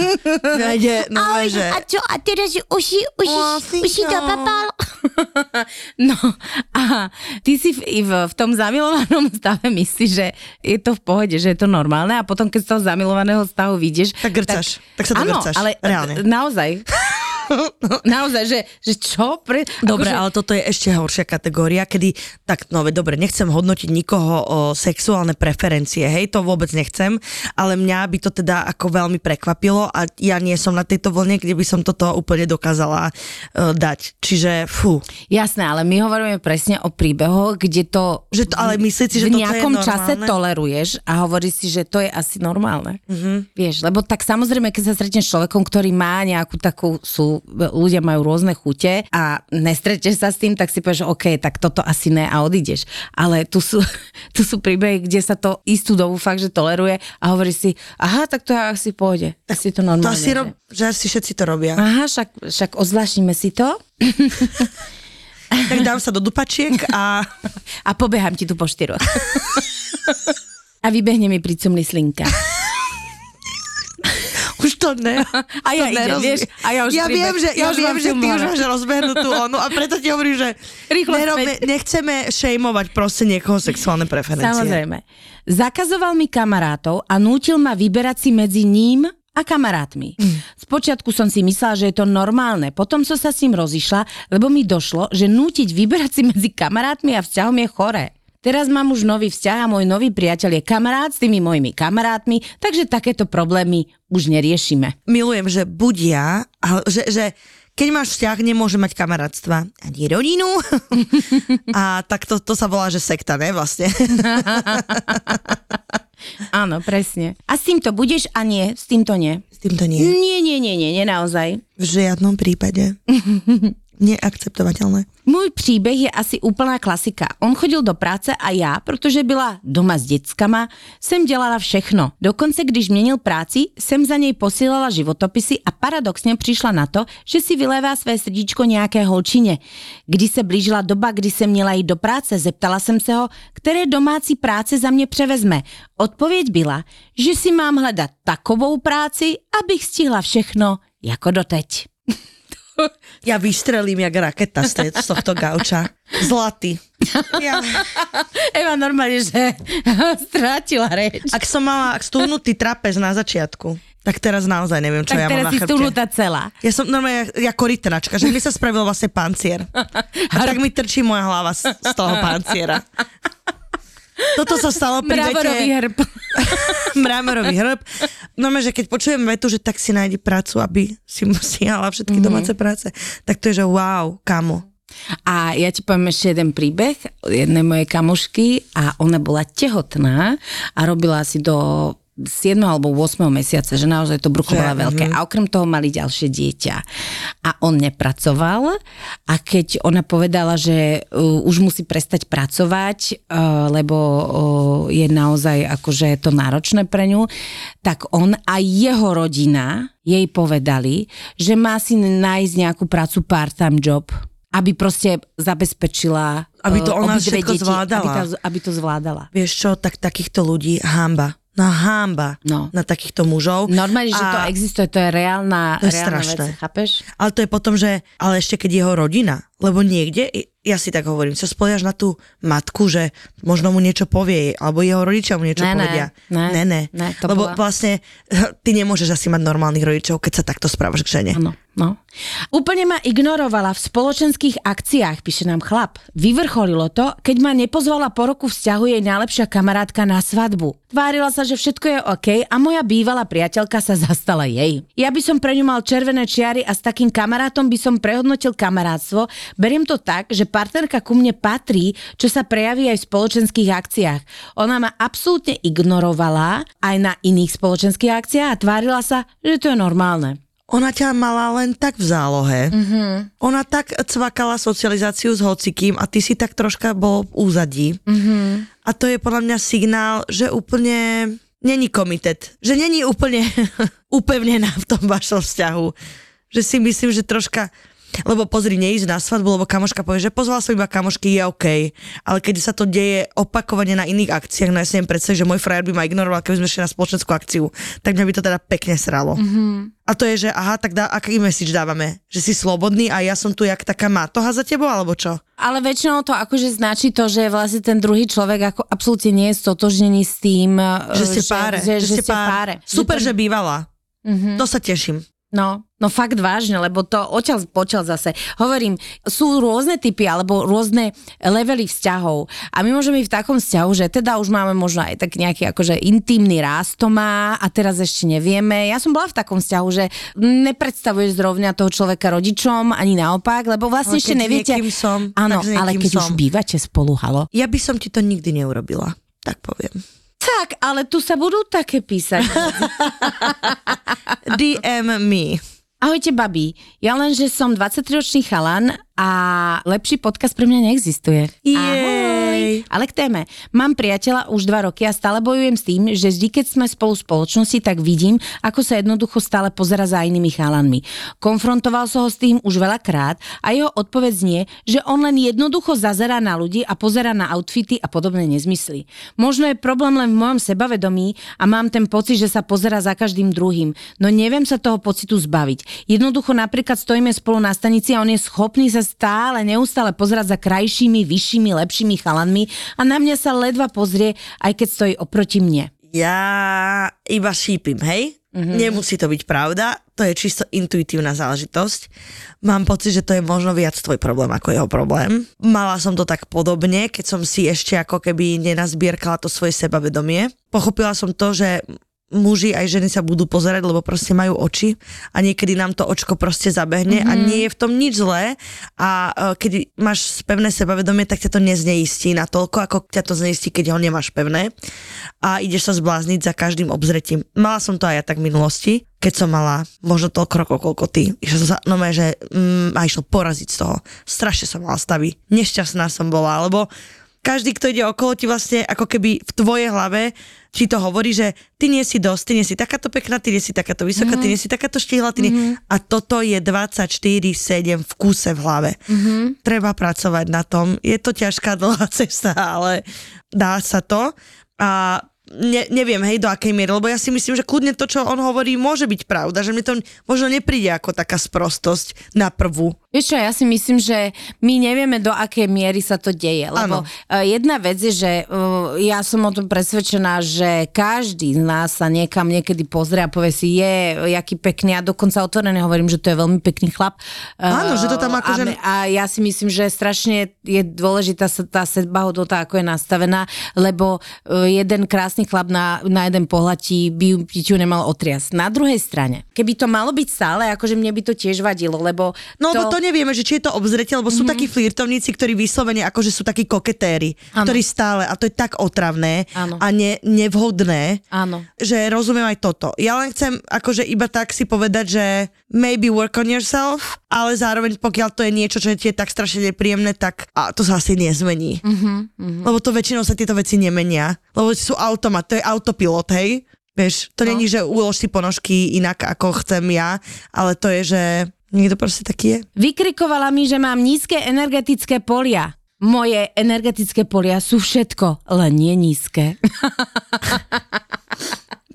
Vede, no, ale, že... A čo, a teraz už si, už si, už si to papal? No, a ty si v, v, v tom zamilovanom stave myslíš, že je to v pohode, že je to normálne a potom, keď z toho zamilovaného stavu vidieš... Tak grcaš, tak, tak sa to grcaš. Ale reálne. Naozaj. Naozaj, že, že čo? Pre... Dobre, akože... ale toto je ešte horšia kategória, kedy, tak no, dobre, nechcem hodnotiť nikoho o sexuálne preferencie, hej, to vôbec nechcem, ale mňa by to teda ako veľmi prekvapilo a ja nie som na tejto vlne, kde by som toto úplne dokázala uh, dať. Čiže, fú. Jasné, ale my hovoríme presne o príbehoch, kde to, že to ale myslíš si, že v nejakom čase toleruješ a hovoríš si, že to je asi normálne. Mm-hmm. Vieš, lebo tak samozrejme, keď sa stretneš s človekom, ktorý má nejakú takú, sú, ľudia majú rôzne chute a nestretneš sa s tým, tak si povieš, že OK, tak toto asi ne a odídeš. Ale tu sú, tu sú príbehy, kde sa to istú dobu fakt, že toleruje a hovorí si, aha, tak to ja asi pôjde. Asi to normálne. To asi rob, že asi všetci to robia. Aha, však, však odzvláštime si to. Tak dám sa do dupačiek a... A pobehám ti tu po štyroch. A vybehne mi pricumli slinka. Už to ne. A ja to ide, vieš, a ja už ja príbe, viem, že, ja už viem, že ty už máš rozbehnutú onu a preto ti hovorím, že rýchlo nerobme, nechceme šejmovať proste niekoho sexuálne preferencie. Samozrejme. Zakazoval mi kamarátov a nútil ma vyberať si medzi ním a kamarátmi. Spočiatku som si myslela, že je to normálne, potom som sa s ním rozišla, lebo mi došlo, že nútiť vyberať si medzi kamarátmi a vzťahom je choré. Teraz mám už nový vzťah a môj nový priateľ je kamarát s tými mojimi kamarátmi, takže takéto problémy už neriešime. Milujem, že buď ja, ale že, že keď máš vzťah, nemôže mať kamarátstva ani rodinu. A tak to, to sa volá, že sekta, ne vlastne? Áno, presne. A s týmto budeš a nie, s týmto nie. S týmto nie. Nie, nie, nie, nie, nie, naozaj. V žiadnom prípade. Neakceptovateľné. Môj príbeh je asi úplná klasika. On chodil do práce a já, protože byla doma s dětskama, jsem dělala všechno. Dokonce, když měnil práci, jsem za něj posílala životopisy a paradoxně přišla na to, že si vylévá své srdíčko nějaké holčině. Když se blížila doba, kdy jsem měla jít do práce, zeptala jsem se ho, které domácí práce za mě převezme. Odpověď byla, že si mám hledat takovou práci, abych stihla všechno jako doteď. Ja vystrelím jak raketa z tohto gauča. Zlatý. Ja. Eva normálne, že strátila reč. Ak som mala stúhnutý trapez na začiatku, tak teraz naozaj neviem, čo tak ja mám na chrbte. Tak teraz si stúhnutá celá. Ja som normálne ja, ja korytnačka, že mi sa spravil vlastne pancier. A tak mi trčí moja hlava z, z toho panciera. Toto sa stalo pri vete... Mramorový hrb. Mramorový hrb. No, že keď počujem vetu, že tak si nájdi prácu, aby si musela všetky mm-hmm. domáce práce, tak to je, že wow, kamo. A ja ti poviem ešte jeden príbeh jednej mojej kamošky a ona bola tehotná a robila asi do siedmeho alebo ôsmeho mesiaca, že naozaj to brucho bolo veľké. Mm-hmm. A okrem toho mali ďalšie dieťa. A on nepracoval a keď ona povedala, že uh, už musí prestať pracovať, uh, lebo uh, je naozaj akože to náročné pre ňu, tak on a jeho rodina jej povedali, že má si nájsť nejakú prácu part-time job, aby proste zabezpečila uh, aby to ona všetko deti, zvládala. Aby to, aby to zvládala. Vieš čo, tak takýchto ľudí hanba. No hanba no. Na takýchto mužov. Normálne, a že to existuje, to je reálna, to je reálna vec, chápeš? Ale to je potom, že, ale ešte keď jeho rodina, lebo niekde, ja si tak hovorím, sa spoliaš na tú matku, že možno mu niečo povie, alebo jeho rodičia mu niečo ne, povedia. Ne, ne, ne, ne to lebo bola... vlastne ty nemôžeš asi mať normálnych rodičov, keď sa takto správaš k žene. Áno. No. Úplne ma ignorovala v spoločenských akciách, píše nám chlap. Vyvrcholilo to, keď ma nepozvala po roku vzťahu jej najlepšia kamarátka na svadbu. Tvárila sa, že všetko je OK a moja bývalá priateľka sa zastala jej. Ja by som pre ňu mal červené čiary a s takým kamarátom by som prehodnotil kamarátstvo. Beriem to tak, že partnerka ku mne patrí, čo sa prejaví aj v spoločenských akciách. Ona ma absolútne ignorovala aj na iných spoločenských akciách a tvárila sa, že to je normálne. Ona ťa mala len tak v zálohe. Mm-hmm. Ona tak cvakala socializáciu s hocikým a ty si tak troška bol v úzadí. Mm-hmm. A to je podľa mňa signál, že úplne není komitet. Že není úplne upevnená v tom vašom vzťahu. Že si myslím, že troška... Lebo pozri, neísť na svadbu, lebo kamoška povie, že pozval som iba kamošky, je OK. Ale keď sa to deje opakovane na iných akciách, no ja si neviem predstaviť, že môj frajer by ma ignoroval, keby sme šli na spoločenskú akciu, tak mňa by to teda pekne sralo. Mm-hmm. A to je, že aha, tak dá, aký message dávame? Že si slobodný a ja som tu jak taká mátoha za tebou, alebo čo? Ale väčšinou to akože značí to, že vlastne ten druhý človek ako absolútne nie je stotožnený s tým, že ste že, páre. Že, že, že ste páre. Páre. Super, že, to... že bývala. Mm-hmm. To sa teším. No, No fakt vážne, lebo to odtiaľ potiaľ zase. Hovorím, sú rôzne typy alebo rôzne levely vzťahov. A my môžeme byť v takom vzťahu, že teda už máme možno aj tak nejaký akože intímny ráz to má a teraz ešte nevieme. Ja som bola v takom vzťahu, že nepredstavuješ zrovna toho človeka rodičom, ani naopak, lebo vlastne ešte neviete. Som, áno, ale keď som. Už bývate spolu, halo. Ja by som ti to nikdy neurobila, tak poviem. Tak, ale tu sa budú také písať. dé em me. Ahojte, babi. Ja len, že som dvadsaťtriročný chalan a lepší podcast pre mňa neexistuje. Jej. Ahoj. Ale k téme. Mám priateľa už dva roky a stále bojujem s tým, že vždy, keď sme spolu v spoločnosti, tak vidím, ako sa jednoducho stále pozerá za inými chalanmi. Konfrontoval som ho s tým už veľakrát a jeho odpoveď znie, že on len jednoducho zazerá na ľudí a pozerá na outfity a podobné nezmysly. Možno je problém len v mojom sebavedomí a mám ten pocit, že sa pozerá za každým druhým, no neviem sa toho pocitu zbaviť. Jednoducho napríklad stojíme spolu na stanici a on je schopný sa stále, neustále pozerať za krajšími, vyššími, lepšími chalanmi a na mňa sa ledva pozrie, aj keď stojí oproti mne. Ja iba šípim, hej? Mm-hmm. Nemusí to byť pravda, to je čisto intuitívna záležitosť. Mám pocit, že to je možno viac tvoj problém ako jeho problém. Mala som to tak podobne, keď som si ešte ako keby nenazbierkala to svoje sebavedomie. Pochopila som to, že muži aj ženy sa budú pozerať, lebo proste majú oči a niekedy nám to očko proste zabehne mm-hmm. a nie je v tom nič zlé a keď máš pevné sebavedomie, tak ťa to nezneistí natoľko, ako ťa to zneistí, keď ho nemáš pevné a ideš sa zblázniť za každým obzretím. Mala som to aj ja tak v minulosti, keď som mala možno toľko rokov, koľko ty. Išla som sa, no mé, že mm, a išlo poraziť z toho. Strašne som mala stavy. Nešťastná som bola, lebo každý, kto ide okolo, ti vlastne ako keby v tvojej hlave ti to hovorí, že ty nie si dosť, ty nie si takáto pekná, ty nie si takáto vysoká, mm-hmm. ty nie si takáto štíhla, ty nie... mm-hmm. A toto je dvadsaťštyri sedem v kúse v hlave. Mm-hmm. Treba pracovať na tom. Je to ťažká dlhá cesta, ale dá sa to. A ne, neviem, hej, do akej miery, lebo ja si myslím, že kľudne to, čo on hovorí, môže byť pravda, že mi to možno nepríde ako taká sprostosť na prvú. Vieš čo, ja si myslím, že my nevieme, do akej miery sa to deje, lebo ano. Jedna vec je, že uh, ja som o tom presvedčená, že každý z nás sa niekam niekedy pozrie a povie si, je, jaký pekný, a dokonca otvorene hovorím, že to je veľmi pekný chlap. Áno, uh, že to tam akože... A, a ja si myslím, že strašne je dôležitá sa tá sebahodnota, ako je nastavená, lebo uh, jeden krásny chlap na, na jeden pohľad ti by ju nemal otriasť. Na druhej strane, keby to malo byť stále, akože mne by to tiež vadilo, lebo no, to... nevieme, že či je to obzretie, lebo sú mm-hmm. takí flirtovníci, ktorí vyslovene akože sú takí koketéri, ano. Ktorí stále, a to je tak otravné ano. A ne, nevhodné, ano. Že rozumiem aj toto. Ja len chcem akože iba tak si povedať, že maybe work on yourself, ale zároveň pokiaľ to je niečo, čo je tie tak strašne nepríjemné, tak a to sa asi nezmení. Mm-hmm, mm-hmm. Lebo to väčšinou sa tieto veci nemenia. Lebo sú automat, to je autopilot, hej? Vieš, to no. není, že ulož si ponožky inak, ako chcem ja, ale to je, že niekto proste taký je. Vykrikovala mi, že mám nízke energetické polia. Moje energetické polia sú všetko, len nie nízke.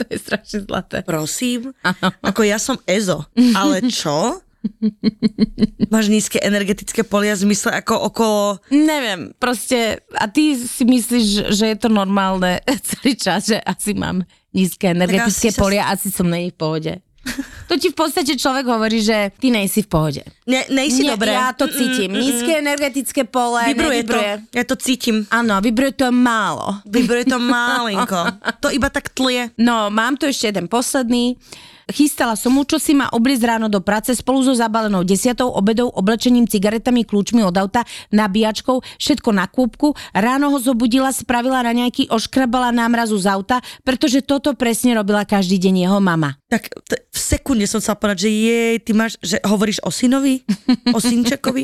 To je strašne zlaté. Prosím, ako ja som Ezo, ale čo? Máš nízke energetické polia v zmysle ako okolo... Neviem, proste, a ty si myslíš, že je to normálne celý čas, že asi mám nízke energetické asi polia, sa... asi som na nich v pohode. To ti v podstate človek hovorí, že ty nejsi v pohode. Ne, nejsi ne, dobre. Ja to cítim. Mm, mm, nízke energetické pole. Vybruje to. Ja to cítim. Áno, vybruje to málo. Vybruje to malinko. To iba tak tlie. No, mám tu ešte jeden posledný. Chystala som mu, čo si má obliecť ráno do práce spolu so zabalenou desiatou, obedou, oblečením, cigaretami, kľúčmi od auta, nabíjačkou, všetko na kúpku. Ráno ho zobudila, spravila raňajky, oškrabala námrazu z auta, pretože toto presne robila každý deň jeho mama. Tak t- v sekunde som sa povedať, že jej, ty máš, že hovoríš o synovi, o synčekovi,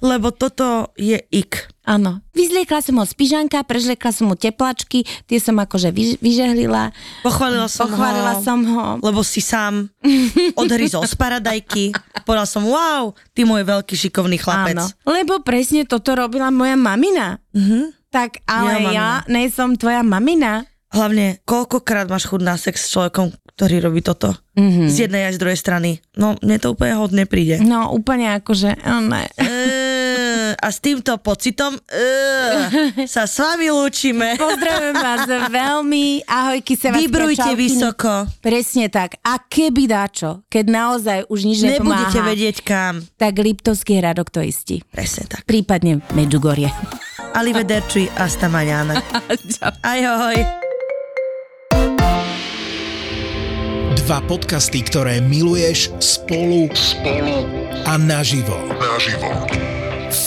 lebo toto je ik. Áno. Vyzliekla som ho z pyžanka, prežliekla som mu teplačky, tie som akože vyž- vyžehlila. Pochválila som Pochválila ho. Pochválila som ho. Lebo si sám odhryzol z paradajky. Povedal som, wow, ty môj veľký šikovný chlapec. Áno. Lebo presne toto robila moja mamina. Mhm. Tak ale ja, ja nejsom tvoja mamina. Hlavne, koľkokrát máš chuť na sex s človekom, ktorý robí toto. Mm-hmm. Z jednej aj z druhej strany. No, mne to úplne hodne príde. No, úplne akože, ne. A s týmto pocitom uh, sa s vami lúčime. Pozdravujem vás veľmi. Ahojky, sa vás Vybrujte vysoko. Presne tak. A keby dáčo, keď naozaj už nič nepomáha. Nebudete vedieť kam. Tak Liptovský Hrádok to istí. Presne tak. Prípadne Medjugorje. Arrivederci, hasta mañana. Ahoj. Dva podcasty, ktoré miluješ spolu, spolu a naživo. Naživo.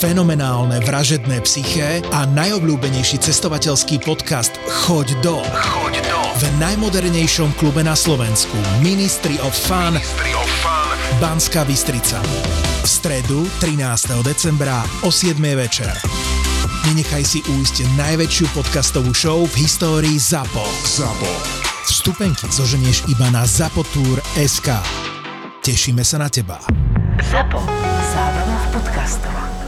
Fenomenálne Vražedné psyché a najobľúbenejší cestovateľský podcast Choď do. Choď do. V najmodernejšom klube na Slovensku Ministry of Fun, Ministry of Fun. Banská Bystrica. V stredu trinásteho decembra o siedmej večer. Nenechaj si újsť najväčšiu podcastovú show v histórii ZAPO. ZAPO. Vstupenky zoženieš iba na zapotour bodka es ká. Tešíme sa na teba. ZAPO. Zábava v podcastoch.